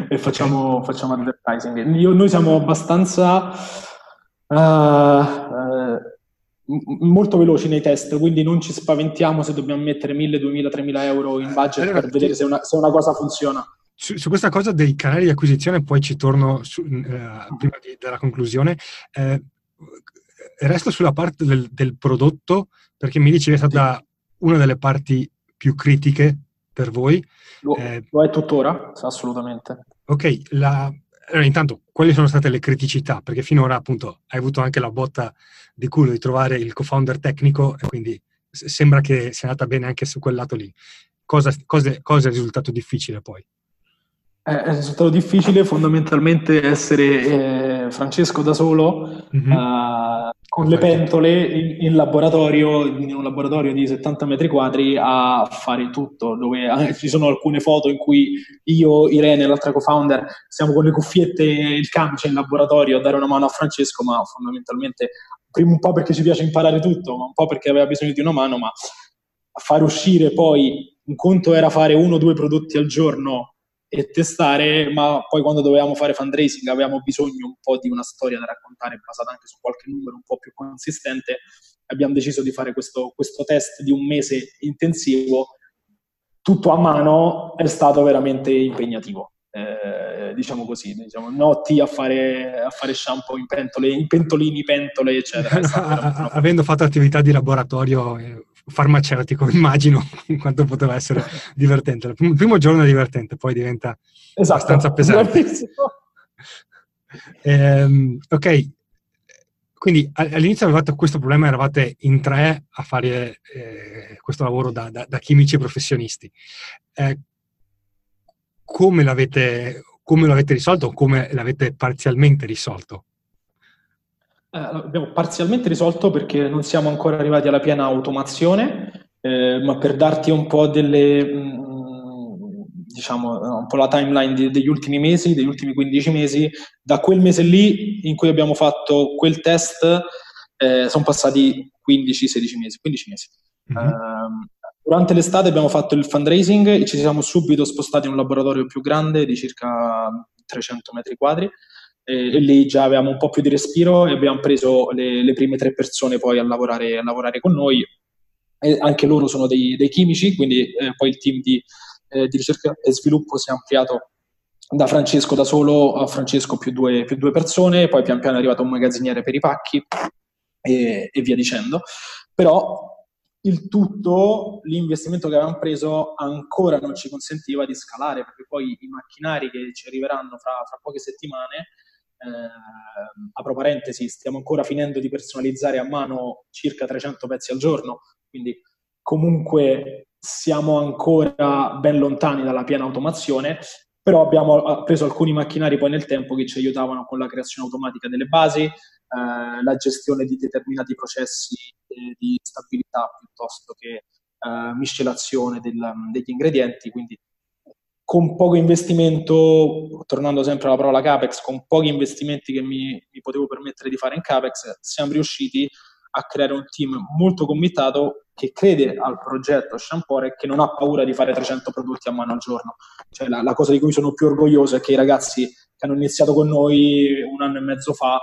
e facciamo, facciamo advertising. Io, noi siamo abbastanza uh, uh, molto veloci nei test, quindi non ci spaventiamo se dobbiamo mettere mille, duemila, tremila euro in budget, allora, per vedere se una, se una cosa funziona. Su, su questa cosa dei canali di acquisizione poi ci torno su, uh, prima di, della conclusione. Uh, resto sulla parte del, del prodotto, perché mi dicevi è stata sì. una delle parti più critiche per voi. Lo, eh, lo è tuttora, assolutamente. Ok, la, allora, intanto, quali sono state le criticità? Perché finora, appunto, hai avuto anche la botta di culo di trovare il co-founder tecnico, e quindi sembra che sia andata bene anche su quel lato lì. Cosa, cose, cosa è risultato difficile poi? Eh, è risultato difficile fondamentalmente essere eh, Francesco da solo, mm-hmm. uh, con le pentole in, in laboratorio, in un laboratorio di settanta metri quadri, a fare tutto, dove eh, ci sono alcune foto in cui io, Irene, l'altra co-founder, siamo con le cuffiette e il camice in laboratorio a dare una mano a Francesco, ma fondamentalmente, prima un po' perché ci piace imparare tutto, ma un po' perché aveva bisogno di una mano, ma far uscire poi, un conto era fare uno o due prodotti al giorno e testare, ma poi quando dovevamo fare fundraising avevamo bisogno un po' di una storia da raccontare basata anche su qualche numero un po' più consistente. Abbiamo deciso di fare questo, questo test di un mese intensivo, tutto a mano. È stato veramente impegnativo, eh, diciamo così, diciamo, notti a fare, a fare shampoo in pentole, in pentolini, pentole, eccetera. Una... Avendo fatto attività di laboratorio eh, farmaceutico, immagino quanto poteva essere divertente. Il primo giorno è divertente, poi diventa esatto, abbastanza pesante. Eh, ok, quindi all'inizio avevate questo problema, eravate in tre a fare eh, questo lavoro da, da, da chimici professionisti. Eh, come l'avete come l'avete risolto o come l'avete parzialmente risolto? Eh, abbiamo parzialmente risolto perché non siamo ancora arrivati alla piena automazione, eh, ma per darti un po' delle... Mh, diciamo un po' la timeline di, degli ultimi mesi, degli ultimi quindici mesi, da quel mese lì in cui abbiamo fatto quel test eh, sono passati quindici sedici mesi, quindici mesi. Mm-hmm. Uh, durante l'estate abbiamo fatto il fundraising e ci siamo subito spostati in un laboratorio più grande di circa trecento metri quadri e, e lì già avevamo un po' più di respiro e abbiamo preso le, le prime tre persone poi a lavorare, a lavorare con noi, e anche loro sono dei, dei chimici, quindi eh, poi il team di Eh, di ricerca e sviluppo si è ampliato da Francesco da solo a Francesco più due, più due persone, poi pian piano è arrivato un magazziniere per i pacchi e, e via dicendo. Però il tutto, l'investimento che avevamo preso ancora non ci consentiva di scalare, perché poi i macchinari che ci arriveranno fra, fra poche settimane, eh, apro parentesi, stiamo ancora finendo di personalizzare a mano circa trecento pezzi al giorno, quindi comunque siamo ancora ben lontani dalla piena automazione, però abbiamo preso alcuni macchinari poi nel tempo che ci aiutavano con la creazione automatica delle basi, eh, la gestione di determinati processi eh, di stabilità piuttosto che eh, miscelazione del, degli ingredienti, quindi con poco investimento, tornando sempre alla parola CAPEX, con pochi investimenti che mi, mi potevo permettere di fare in CAPEX, siamo riusciti a creare un team molto committato che crede al progetto Shampora e che non ha paura di fare trecento prodotti a mano al giorno. Cioè la, la cosa di cui sono più orgoglioso è che i ragazzi che hanno iniziato con noi un anno e mezzo fa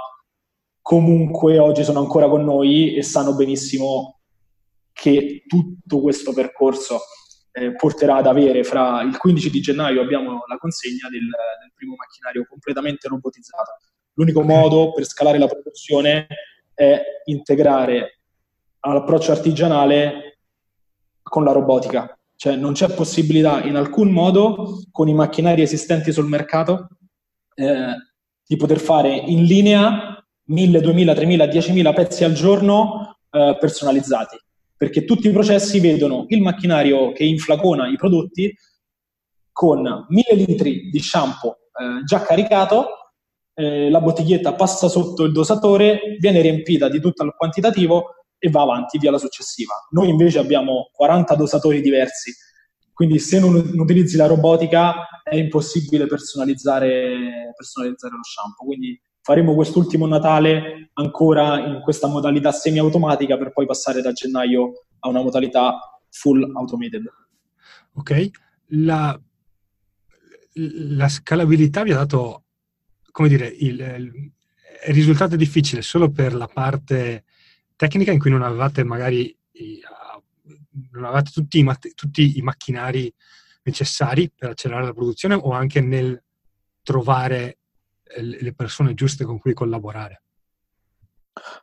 comunque oggi sono ancora con noi e sanno benissimo che tutto questo percorso eh, porterà ad avere, fra il quindici di gennaio abbiamo la consegna del, del primo macchinario completamente robotizzato. L'unico modo per scalare la produzione è integrare l'approccio artigianale con la robotica. Cioè non c'è possibilità in alcun modo con i macchinari esistenti sul mercato eh, di poter fare in linea mille, duemila, tremila, diecimila pezzi al giorno eh, personalizzati, perché tutti i processi vedono il macchinario che inflacona i prodotti con mille litri di shampoo eh, già caricato. Eh, la bottiglietta passa sotto il dosatore, viene riempita di tutto il quantitativo e va avanti via la successiva. Noi invece abbiamo quaranta dosatori diversi, quindi se non utilizzi la robotica è impossibile personalizzare, personalizzare lo shampoo. Quindi faremo quest'ultimo Natale ancora in questa modalità semi-automatica per poi passare da gennaio a una modalità full automated. Ok, la, la scalabilità vi ha dato... Come dire, il, il risultato è difficile solo per la parte tecnica in cui non avevate magari non avevate tutti i, tutti i macchinari necessari per accelerare la produzione o anche nel trovare le persone giuste con cui collaborare?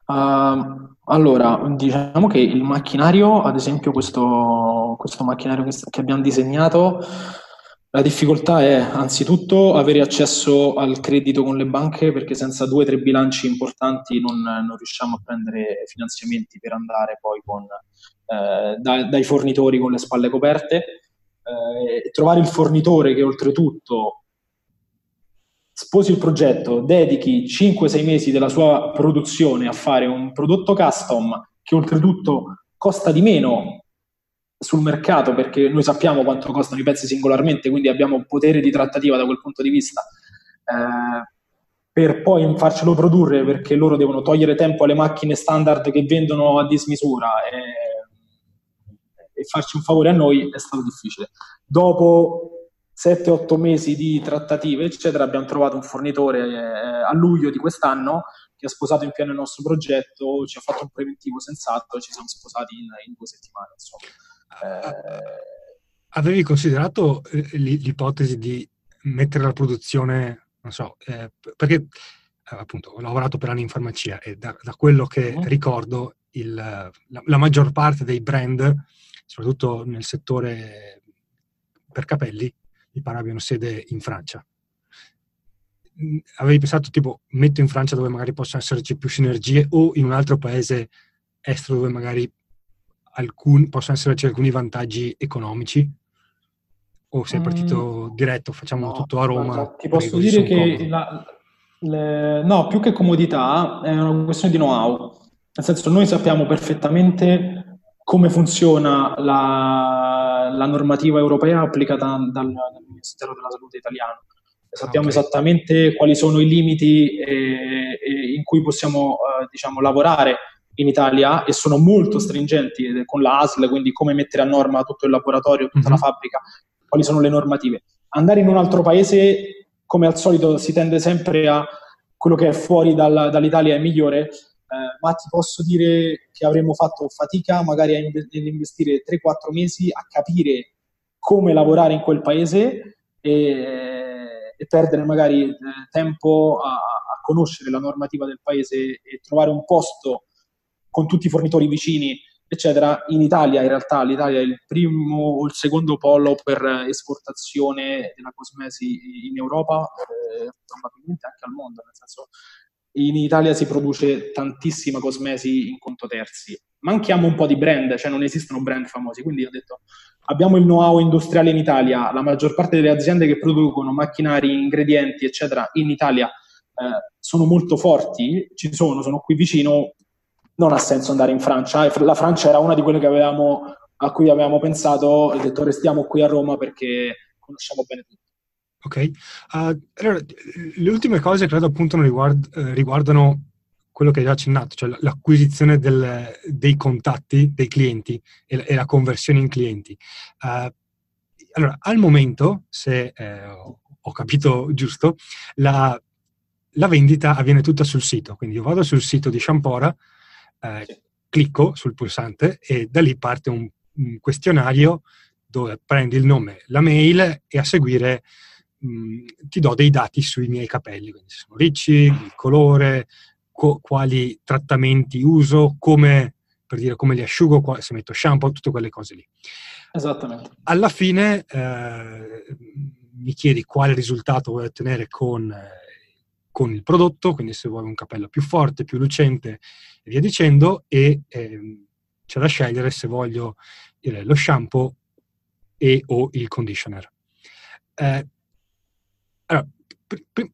Uh, allora, diciamo che il macchinario, ad esempio questo, questo macchinario che, che abbiamo disegnato, la difficoltà è anzitutto avere accesso al credito con le banche, perché senza due o tre bilanci importanti non, non riusciamo a prendere finanziamenti per andare poi con, eh, da, dai fornitori con le spalle coperte. Eh, trovare il fornitore che oltretutto sposi il progetto, dedichi cinque sei mesi della sua produzione a fare un prodotto custom che oltretutto costa di meno sul mercato, perché noi sappiamo quanto costano i pezzi singolarmente, quindi abbiamo potere di trattativa da quel punto di vista, eh, per poi farcelo produrre, perché loro devono togliere tempo alle macchine standard che vendono a dismisura e, e farci un favore a noi è stato difficile. Dopo sette otto mesi di trattative eccetera abbiamo trovato un fornitore eh, a luglio di quest'anno che ha sposato in pieno il nostro progetto, ci ha fatto un preventivo sensato e ci siamo sposati in, in due settimane insomma. Avevi considerato l'ipotesi di mettere la produzione, non so, eh, perché eh, appunto ho lavorato per anni in farmacia e da, da quello che mm. ricordo il, la, la maggior parte dei brand, soprattutto nel settore per capelli, mi pare abbiano sede in Francia. Avevi pensato tipo metto in Francia dove magari possono esserci più sinergie o in un altro paese estero dove magari alcuni, possono esserci alcuni vantaggi economici? O sei partito mm. diretto, facciamo no, tutto a Roma? Guarda, ti posso dire che la, le, no, più che comodità è una questione di know-how, nel senso noi sappiamo perfettamente come funziona la, la normativa europea applicata dal, dal Ministero della Salute italiano. Sappiamo okay. esattamente quali sono i limiti eh, eh, in cui possiamo eh, diciamo, lavorare in Italia, e sono molto stringenti eh, con la A S L, quindi come mettere a norma tutto il laboratorio, tutta mm-hmm. la fabbrica, quali sono le normative. Andare in un altro paese, come al solito, si tende sempre a quello che è fuori dalla, dall'Italia è migliore, eh, ma ti posso dire che avremmo fatto fatica magari a inve- investire tre quattro mesi a capire come lavorare in quel paese e e perdere magari eh, tempo a, a conoscere la normativa del paese e trovare un posto con tutti i fornitori vicini, eccetera. In Italia, in realtà, l'Italia è il primo o il secondo polo per esportazione della cosmesi in Europa, eh, probabilmente anche al mondo, nel senso in Italia si produce tantissima cosmesi in conto terzi. Manchiamo un po' di brand, cioè non esistono brand famosi, quindi ho detto abbiamo il know-how industriale in Italia, la maggior parte delle aziende che producono macchinari, ingredienti, eccetera, in Italia eh, sono molto forti, ci sono, sono qui vicino, non ha senso andare in Francia, e la Francia era una di quelle che avevamo, a cui avevamo pensato, ho detto restiamo qui a Roma perché conosciamo bene tutto. Ok, uh, allora, le ultime cose credo appunto riguard- riguardano quello che hai già accennato, cioè l'acquisizione del, dei contatti dei clienti e la, e la conversione in clienti. Uh, allora, al momento, se eh, ho capito giusto, la, la vendita avviene tutta sul sito. Quindi io vado sul sito di Shampora, eh, clicco sul pulsante e da lì parte un, un questionario dove prendi il nome, la mail e a seguire mh, ti do dei dati sui miei capelli, quindi se sono ricci, il colore, quali trattamenti uso, come, per dire, come li asciugo, se metto shampoo, tutte quelle cose lì. Esattamente. Alla fine eh, mi chiedi quale risultato vuoi ottenere con, eh, con il prodotto, quindi se vuoi un capello più forte, più lucente e via dicendo, e eh, c'è da scegliere se voglio eh, lo shampoo e o il conditioner. Eh, allora, pr- pr-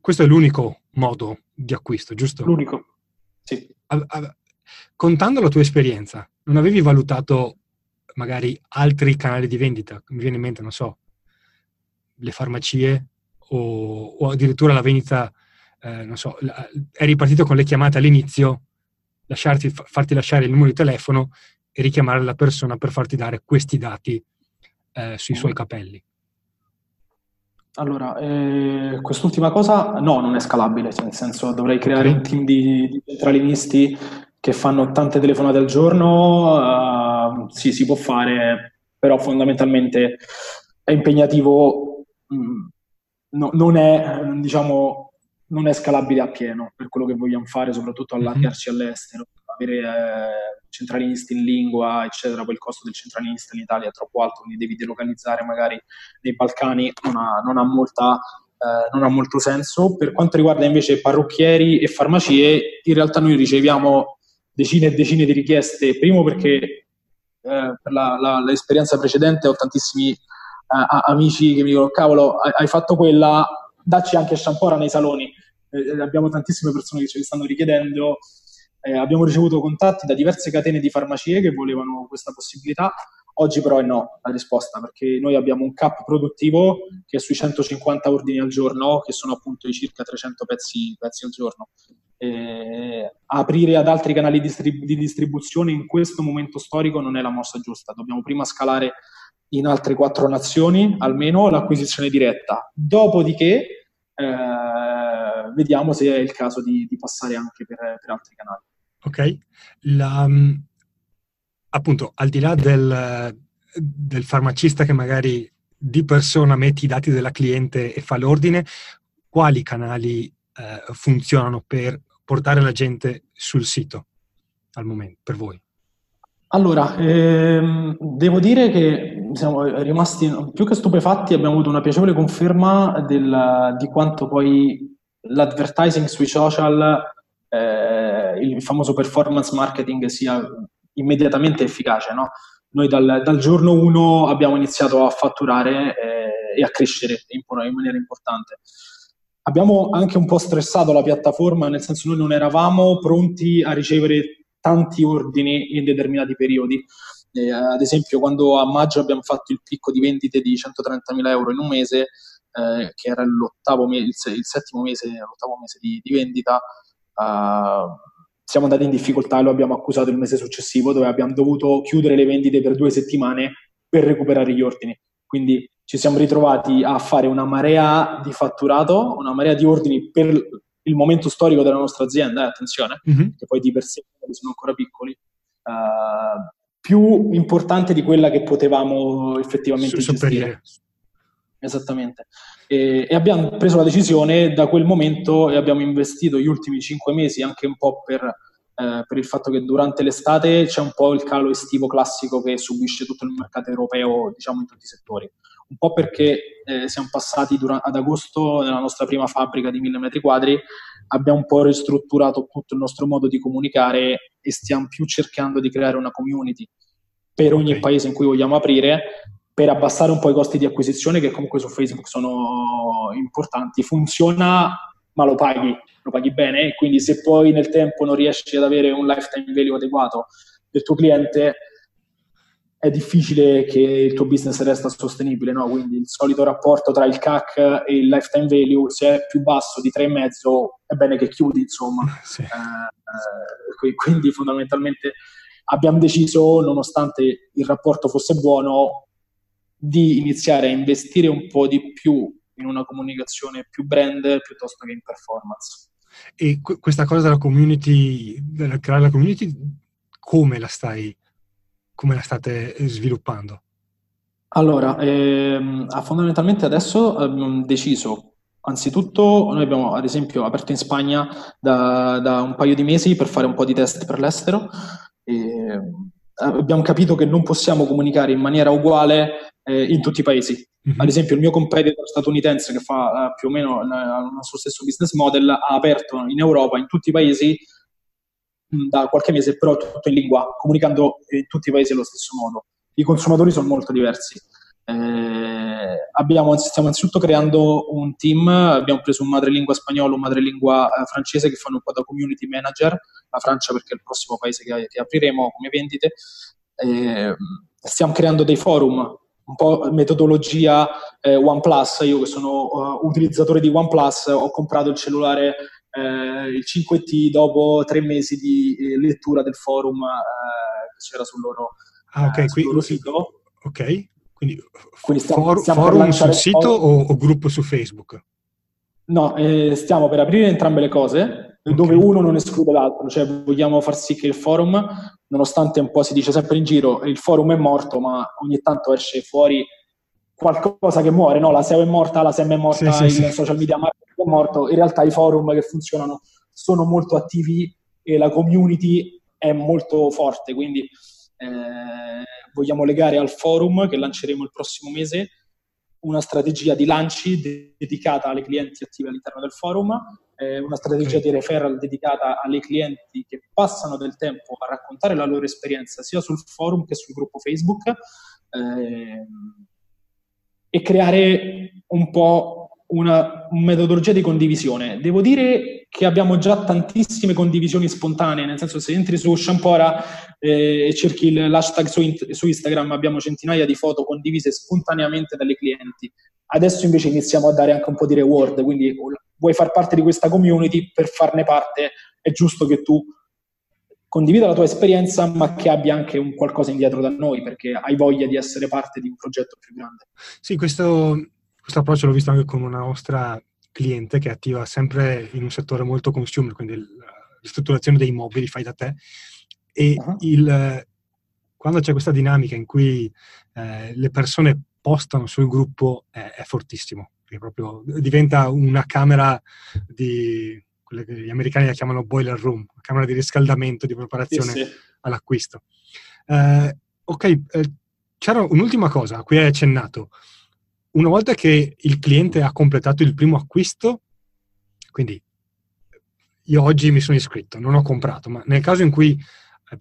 questo è l'unico modo di acquisto, giusto? L'unico, sì. Contando la tua esperienza, non avevi valutato magari altri canali di vendita? Mi viene in mente, non so, le farmacie o, o addirittura la vendita, eh, non so, la, eri partito con le chiamate all'inizio, lasciarti, farti lasciare il numero di telefono e richiamare la persona per farti dare questi dati eh, sui mm. suoi capelli. Allora, eh, quest'ultima cosa no, non è scalabile, cioè nel senso dovrei creare un team di, di centralinisti che fanno tante telefonate al giorno, uh, sì, si può fare, però fondamentalmente è impegnativo, mh, no, non è, diciamo, non è scalabile appieno per quello che vogliamo fare, soprattutto allargarci mm-hmm. all'estero, avere eh, centralinisti in lingua, eccetera. Poi il costo del centralinista in Italia è troppo alto, quindi devi delocalizzare magari nei Balcani, non ha, non ha, molta, eh, non ha molto senso. Per quanto riguarda invece parrucchieri e farmacie, in realtà noi riceviamo decine e decine di richieste, primo perché eh, per la, la, l'esperienza precedente ho tantissimi eh, amici che mi dicono cavolo, hai fatto quella, dacci anche Shampora nei saloni, eh, abbiamo tantissime persone che ce li stanno richiedendo. Eh, abbiamo ricevuto contatti da diverse catene di farmacie che volevano questa possibilità, oggi però è no la risposta, perché noi abbiamo un cap produttivo che è sui centocinquanta ordini al giorno, che sono appunto i circa trecento pezzi, pezzi al giorno. Eh, aprire ad altri canali distrib- di distribuzione in questo momento storico non è la mossa giusta, dobbiamo prima scalare in altre quattro nazioni almeno l'acquisizione diretta, dopodiché eh, vediamo se è il caso di, di passare anche per, per altri canali. Ok, la, appunto, al di là del, del farmacista che magari di persona metti i dati della cliente e fa l'ordine, quali canali eh, funzionano per portare la gente sul sito al momento, per voi? Allora, ehm, devo dire che siamo rimasti più che stupefatti, abbiamo avuto una piacevole conferma del, di quanto poi l'advertising sui social, eh, il famoso performance marketing, sia immediatamente efficace, no? Noi dal, dal giorno uno abbiamo iniziato a fatturare eh, e a crescere in, in maniera importante. Abbiamo anche un po' stressato la piattaforma, nel senso noi non eravamo pronti a ricevere tanti ordini in determinati periodi. Eh, ad esempio, quando a maggio abbiamo fatto il picco di vendite di centotrentamila euro in un mese, eh, che era l'ottavo mese, il, il settimo mese, l'ottavo mese di, di vendita, eh, siamo andati in difficoltà e lo abbiamo accusato il mese successivo, dove abbiamo dovuto chiudere le vendite per due settimane per recuperare gli ordini. Quindi ci siamo ritrovati a fare una marea di fatturato, una marea di ordini per il momento storico della nostra azienda, eh, attenzione, mm-hmm. che poi di per sé sono ancora piccoli, uh, più importante di quella che potevamo effettivamente gestire. Esattamente. E, e abbiamo preso la decisione da quel momento e abbiamo investito gli ultimi cinque mesi, anche un po' per, eh, per il fatto che durante l'estate c'è un po' il calo estivo classico che subisce tutto il mercato europeo, diciamo in tutti i settori. Un po' perché eh, siamo passati dura- ad agosto nella nostra prima fabbrica di mille metri quadri, abbiamo un po' ristrutturato tutto il nostro modo di comunicare e stiamo più cercando di creare una community per ogni okay. paese in cui vogliamo aprire, per abbassare un po' i costi di acquisizione che comunque su Facebook sono importanti. Funziona, ma lo paghi, lo paghi bene, quindi se poi nel tempo non riesci ad avere un lifetime value adeguato del tuo cliente, è difficile che il tuo business resta sostenibile, no? Quindi il solito rapporto tra il C A C e il lifetime value, se è più basso di tre virgola cinque è bene che chiudi, insomma. Sì. Eh, quindi fondamentalmente abbiamo deciso, nonostante il rapporto fosse buono, di iniziare a investire un po' di più in una comunicazione più brand piuttosto che in performance. E qu- questa cosa della community, della creare la community, come la stai come la state sviluppando? Allora, ehm, fondamentalmente adesso abbiamo deciso, anzitutto noi abbiamo ad esempio aperto in Spagna da, da un paio di mesi per fare un po' di test per l'estero, e abbiamo capito che non possiamo comunicare in maniera uguale eh, in tutti i paesi. Mm-hmm. Ad esempio il mio competitor statunitense, che fa eh, più o meno il suo stesso business model, ha aperto in Europa, in tutti i paesi, da qualche mese, però tutto in lingua, comunicando in tutti i paesi allo stesso modo. I consumatori sono molto diversi. Eh, abbiamo, stiamo anzitutto creando un team, abbiamo preso un madrelingua spagnolo, un madrelingua eh, francese, che fanno un po' da community manager, la Francia perché è il prossimo paese che, che apriremo come vendite. Eh, stiamo creando dei forum, un po' metodologia eh, OnePlus. Io che sono uh, utilizzatore di OnePlus, ho comprato il cellulare Eh, il cinque T dopo tre mesi di eh, lettura del forum eh, che c'era sul loro, ah, okay, eh, sul qui, loro sito. Ok, quindi, quindi stiamo, for, stiamo forum sul sito o, o gruppo su Facebook? No, eh, stiamo per aprire entrambe le cose, okay. dove uno non esclude l'altro, cioè vogliamo far sì che il forum, nonostante un po' si dice sempre in giro il forum è morto, ma ogni tanto esce fuori qualcosa che muore, no? La S E O è morta, la S E M è morta, sì, il sì, social media marketing è morto. In realtà i forum che funzionano sono molto attivi e la community è molto forte, quindi eh, vogliamo legare al forum, che lanceremo il prossimo mese, una strategia di lanci de- dedicata alle clienti attive all'interno del forum, eh, una strategia okay. di referral dedicata alle clienti che passano del tempo a raccontare la loro esperienza sia sul forum che sul gruppo Facebook, eh, e creare un po' una metodologia di condivisione. Devo dire che abbiamo già tantissime condivisioni spontanee, nel senso, se entri su Shampora eh, e cerchi l'hashtag su, in- su Instagram, abbiamo centinaia di foto condivise spontaneamente dalle clienti. Adesso invece iniziamo a dare anche un po' di reward, quindi vuoi far parte di questa community, per farne parte è giusto che tu condivida la tua esperienza, ma che abbia anche un qualcosa indietro da noi, perché hai voglia di essere parte di un progetto più grande. Sì, questo, questo approccio l'ho visto anche con una nostra cliente che è attiva sempre in un settore molto consumer, quindi ristrutturazione dei mobili, fai da te, e uh-huh. il, quando c'è questa dinamica in cui eh, le persone postano sul gruppo è, è fortissimo, perché proprio diventa una camera di, quella che gli americani la chiamano boiler room, una camera di riscaldamento, di preparazione sì, sì. all'acquisto. Eh, ok, eh, c'era un'ultima cosa a cui hai accennato. Una volta che il cliente ha completato il primo acquisto, quindi io oggi mi sono iscritto, non ho comprato, ma nel caso in cui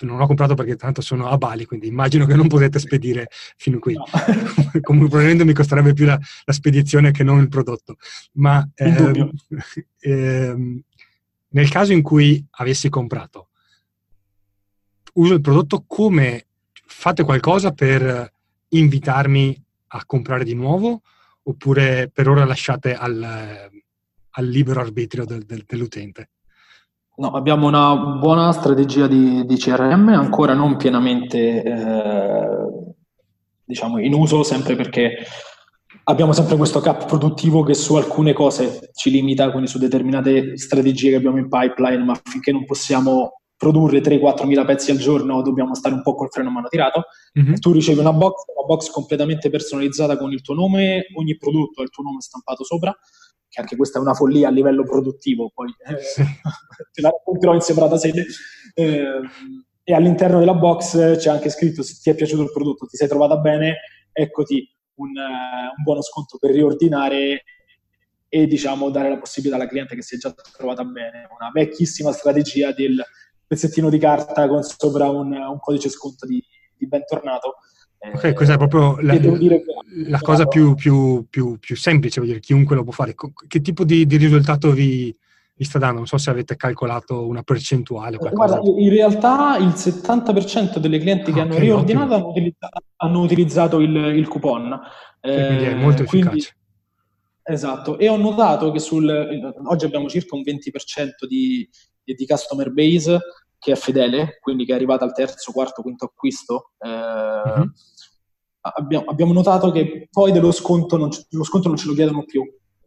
non ho comprato perché tanto sono a Bali, quindi immagino che non potete spedire fino qui. No. Comunque probabilmente mi costerebbe più la, la spedizione che non il prodotto. Ma ehm, ehm, nel caso in cui avessi comprato, uso il prodotto, come fate qualcosa per invitarmi a comprare di nuovo, oppure per ora lasciate al, al libero arbitrio del, del, dell'utente? No, abbiamo una buona strategia di, di C R M, ancora non pienamente eh, diciamo in uso, sempre perché abbiamo sempre questo cap produttivo che su alcune cose ci limita, quindi su determinate strategie che abbiamo in pipeline, ma finché non possiamo produrre tre quattro mila pezzi al giorno dobbiamo stare un po' col freno a mano tirato. Mm-hmm. Tu ricevi una box, una box completamente personalizzata con il tuo nome, ogni prodotto ha il tuo nome stampato sopra, che anche questa è una follia a livello produttivo, poi eh, sì. te la racconterò in separata sede, eh, e all'interno della box c'è anche scritto: se ti è piaciuto il prodotto, ti sei trovata bene, eccoti un, uh, un buono sconto per riordinare e diciamo dare la possibilità alla cliente che si è già trovata bene. Una vecchissima strategia del pezzettino di carta con sopra un, un codice sconto di, di bentornato. Ok, eh, questa è proprio la, dire, la cosa più, più, più, più semplice, vuol dire, chiunque lo può fare. Che tipo di, di risultato vi, vi sta dando? Non so se avete calcolato una percentuale. Guarda, in realtà il settanta per cento delle clienti ah, che hanno okay, riordinato hanno utilizzato, hanno utilizzato il, il coupon. Eh, quindi è molto efficace. Quindi, esatto, e ho notato che sul, oggi abbiamo circa un venti per cento di, di customer base che è fedele, quindi che è arrivata al terzo, quarto, quinto acquisto. Eh, mm-hmm. abbiamo, abbiamo notato che poi dello sconto non, dello sconto non ce lo chiedono più.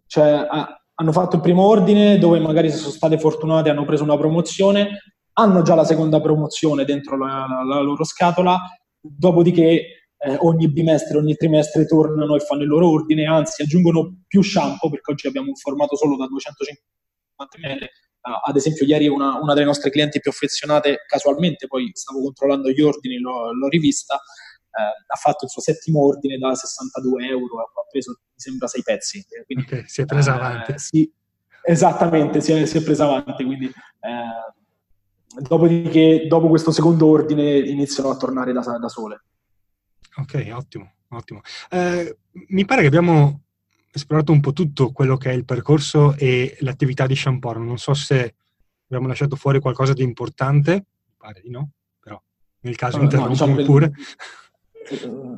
Cioè ah, hanno fatto il primo ordine, dove magari se sono state fortunate hanno preso una promozione, hanno già la seconda promozione dentro la, la, la loro scatola, dopodiché eh, ogni bimestre, ogni trimestre tornano e fanno il loro ordine, anzi aggiungono più shampoo, perché oggi abbiamo un formato solo da duecentocinquanta millilitri. Ad esempio ieri una, una delle nostre clienti più affezionate, casualmente poi stavo controllando gli ordini, l'ho, l'ho rivista, eh, ha fatto il suo settimo ordine da sessantadue euro, ha preso mi sembra sei pezzi, quindi, okay, si è presa eh, avanti sì, esattamente, si è, si è presa avanti, quindi eh, dopodiché dopo questo secondo ordine iniziano a tornare da, da sole. Ok, ottimo, ottimo. Eh, mi pare che abbiamo esplorato un po' tutto quello che è il percorso e l'attività di Shampora. Non so se abbiamo lasciato fuori qualcosa di importante, pare di no, però nel caso no, interrompiamo no, pure.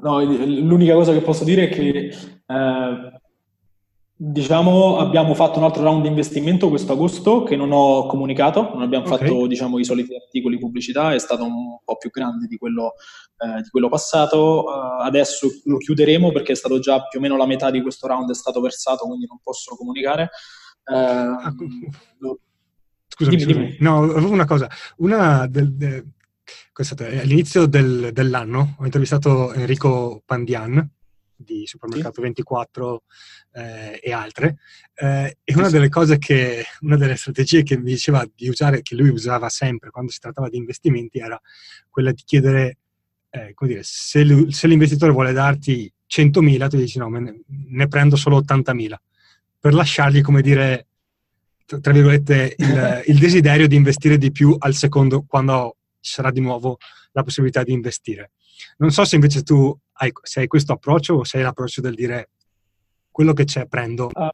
No, l'unica cosa che posso dire è che eh, diciamo abbiamo fatto un altro round di investimento questo agosto che non ho comunicato, non abbiamo okay. fatto diciamo i soliti articoli pubblicità, è stato un po' più grande di quello, eh, di quello passato, uh, adesso lo chiuderemo perché è stato già più o meno la metà di questo round è stato versato, quindi non posso comunicare. Uh, ah, scusami, dimmi, scusami. Dimmi. No, avevo una cosa, una del, de, all'inizio del, dell'anno ho intervistato Enrico Pandian di Supermercato sì. ventiquattro eh, e altre, eh, e una delle cose che, una delle strategie che mi diceva di usare, che lui usava sempre quando si trattava di investimenti, era quella di chiedere, eh, come dire, se, lui, se l'investitore vuole darti centomila, tu dici no, ne, ne prendo solo ottantamila, per lasciargli, come dire, tra virgolette, il, il desiderio di investire di più al secondo, quando ci sarà di nuovo la possibilità di investire. Non so se invece tu hai, se hai questo approccio o se hai l'approccio del dire quello che c'è prendo, uh,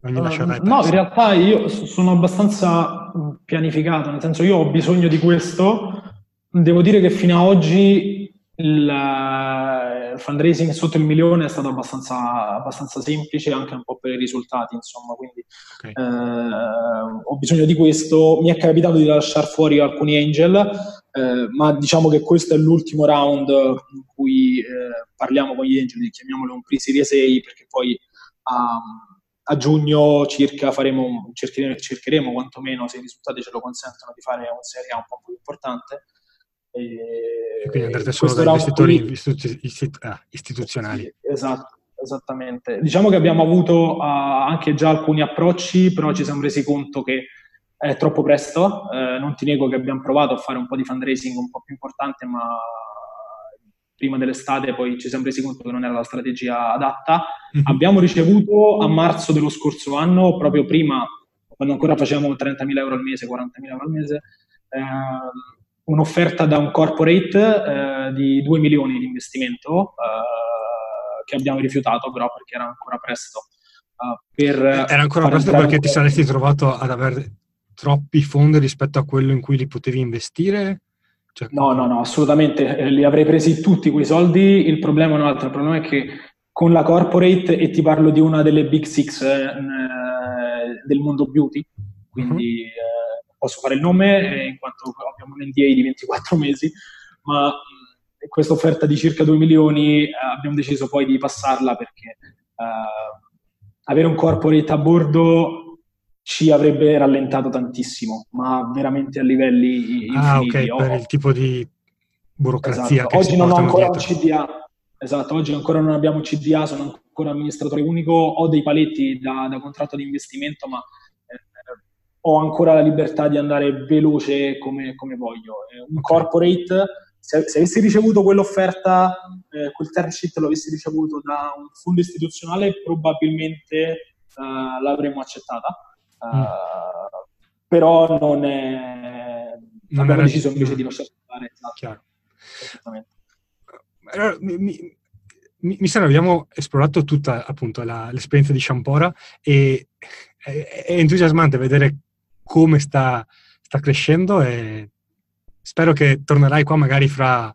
non gli lascerai uh, no, in realtà io sono abbastanza pianificato, nel senso io ho bisogno di questo. Devo dire che fino ad oggi il fundraising sotto il milione è stato abbastanza, abbastanza semplice, anche un po' per i risultati, insomma, quindi okay. eh, ho bisogno di questo. Mi è capitato di lasciar fuori alcuni angel, Eh, ma diciamo che questo è l'ultimo round in cui eh, parliamo con gli angeli, chiamiamolo un pre-serie sei, perché poi a, a giugno circa faremo, cercheremo, cercheremo quantomeno, se i risultati ce lo consentono, di fare un serie A un po' più importante. E quindi andrete solo da investitori qui... istitu- istitu- ah, istituzionali. Sì, esatto, esattamente. Diciamo che abbiamo avuto uh, anche già alcuni approcci, però ci siamo resi conto che è troppo presto. Eh, non ti nego che abbiamo provato a fare un po' di fundraising un po' più importante, ma prima dell'estate poi ci siamo resi conto che non era la strategia adatta. Mm-hmm. Abbiamo ricevuto a marzo dello scorso anno, proprio prima, quando ancora facevamo trentamila euro al mese, quarantamila euro al mese, eh, un'offerta da un corporate eh, di due milioni di investimento eh, che abbiamo rifiutato, però perché era ancora presto. Uh, per era ancora presto perché un... ti saresti trovato ad avere troppi fondi rispetto a quello in cui li potevi investire? Cioè... No, no, no, assolutamente. Eh, li avrei presi tutti quei soldi. Il problema è un altro. Il problema è che con la corporate, e ti parlo di una delle big six eh, del mondo beauty, quindi... Mm-hmm. Eh, posso fare il nome, eh, in quanto abbiamo un N D A di ventiquattro mesi, ma mh, questa offerta di circa due milioni eh, abbiamo deciso poi di passarla perché eh, avere un corporate a bordo ci avrebbe rallentato tantissimo, ma veramente a livelli infiniti. Ah, ok, oh, per il tipo di burocrazia, esatto, che oggi si non ho ancora dietro. Un C D A, esatto, oggi ancora non abbiamo C D A, sono ancora amministratore unico, ho dei paletti da, da contratto di investimento, ma ho ancora la libertà di andare veloce come, come voglio. Un corporate, se, se avessi ricevuto quell'offerta, eh, quel term sheet lo avessi ricevuto da un fondo istituzionale, probabilmente eh, l'avremmo accettata. Uh, mm. Però non è... Non abbiamo deciso invece no. di lasciare andare. Chiaro. Allora, mi, mi, mi sembra abbiamo esplorato tutta appunto la, l'esperienza di Shampora e è, è entusiasmante vedere come sta, sta crescendo, e spero che tornerai qua magari fra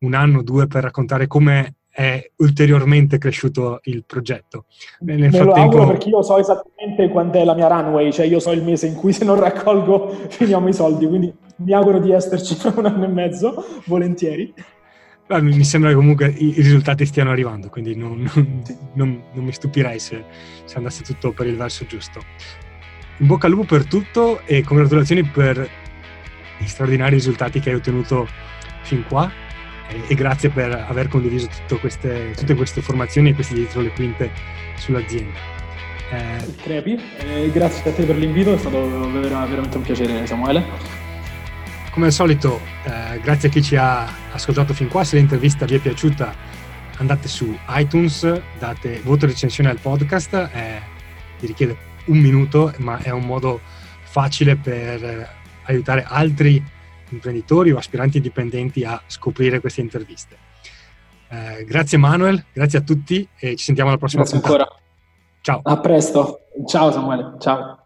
un anno o due per raccontare come è ulteriormente cresciuto il progetto. Nel Me frattempo... lo auguro, perché io so esattamente quando è la mia runway, cioè io so il mese in cui se non raccolgo finiamo i soldi, quindi mi auguro di esserci fra un anno e mezzo, volentieri. Beh, mi sembra che comunque i risultati stiano arrivando, quindi non, non, non, non mi stupirei se, se andasse tutto per il verso giusto. In bocca al lupo per tutto e congratulazioni per gli straordinari risultati che hai ottenuto fin qua, e, e grazie per aver condiviso tutto queste, tutte queste informazioni e queste dietro le quinte sull'azienda. Eh, Crepi, eh, grazie a te per l'invito, è stato vera, veramente un piacere, Samuele. Come al solito, eh, grazie a chi ci ha ascoltato fin qua. Se l'intervista vi è piaciuta, andate su iTunes, date voto e recensione al podcast, eh, vi richiede un minuto, ma è un modo facile per aiutare altri imprenditori o aspiranti dipendenti a scoprire queste interviste. Eh, grazie Manuel, grazie a tutti e ci sentiamo alla prossima puntata. Ciao. A presto. Ciao Samuele. Ciao.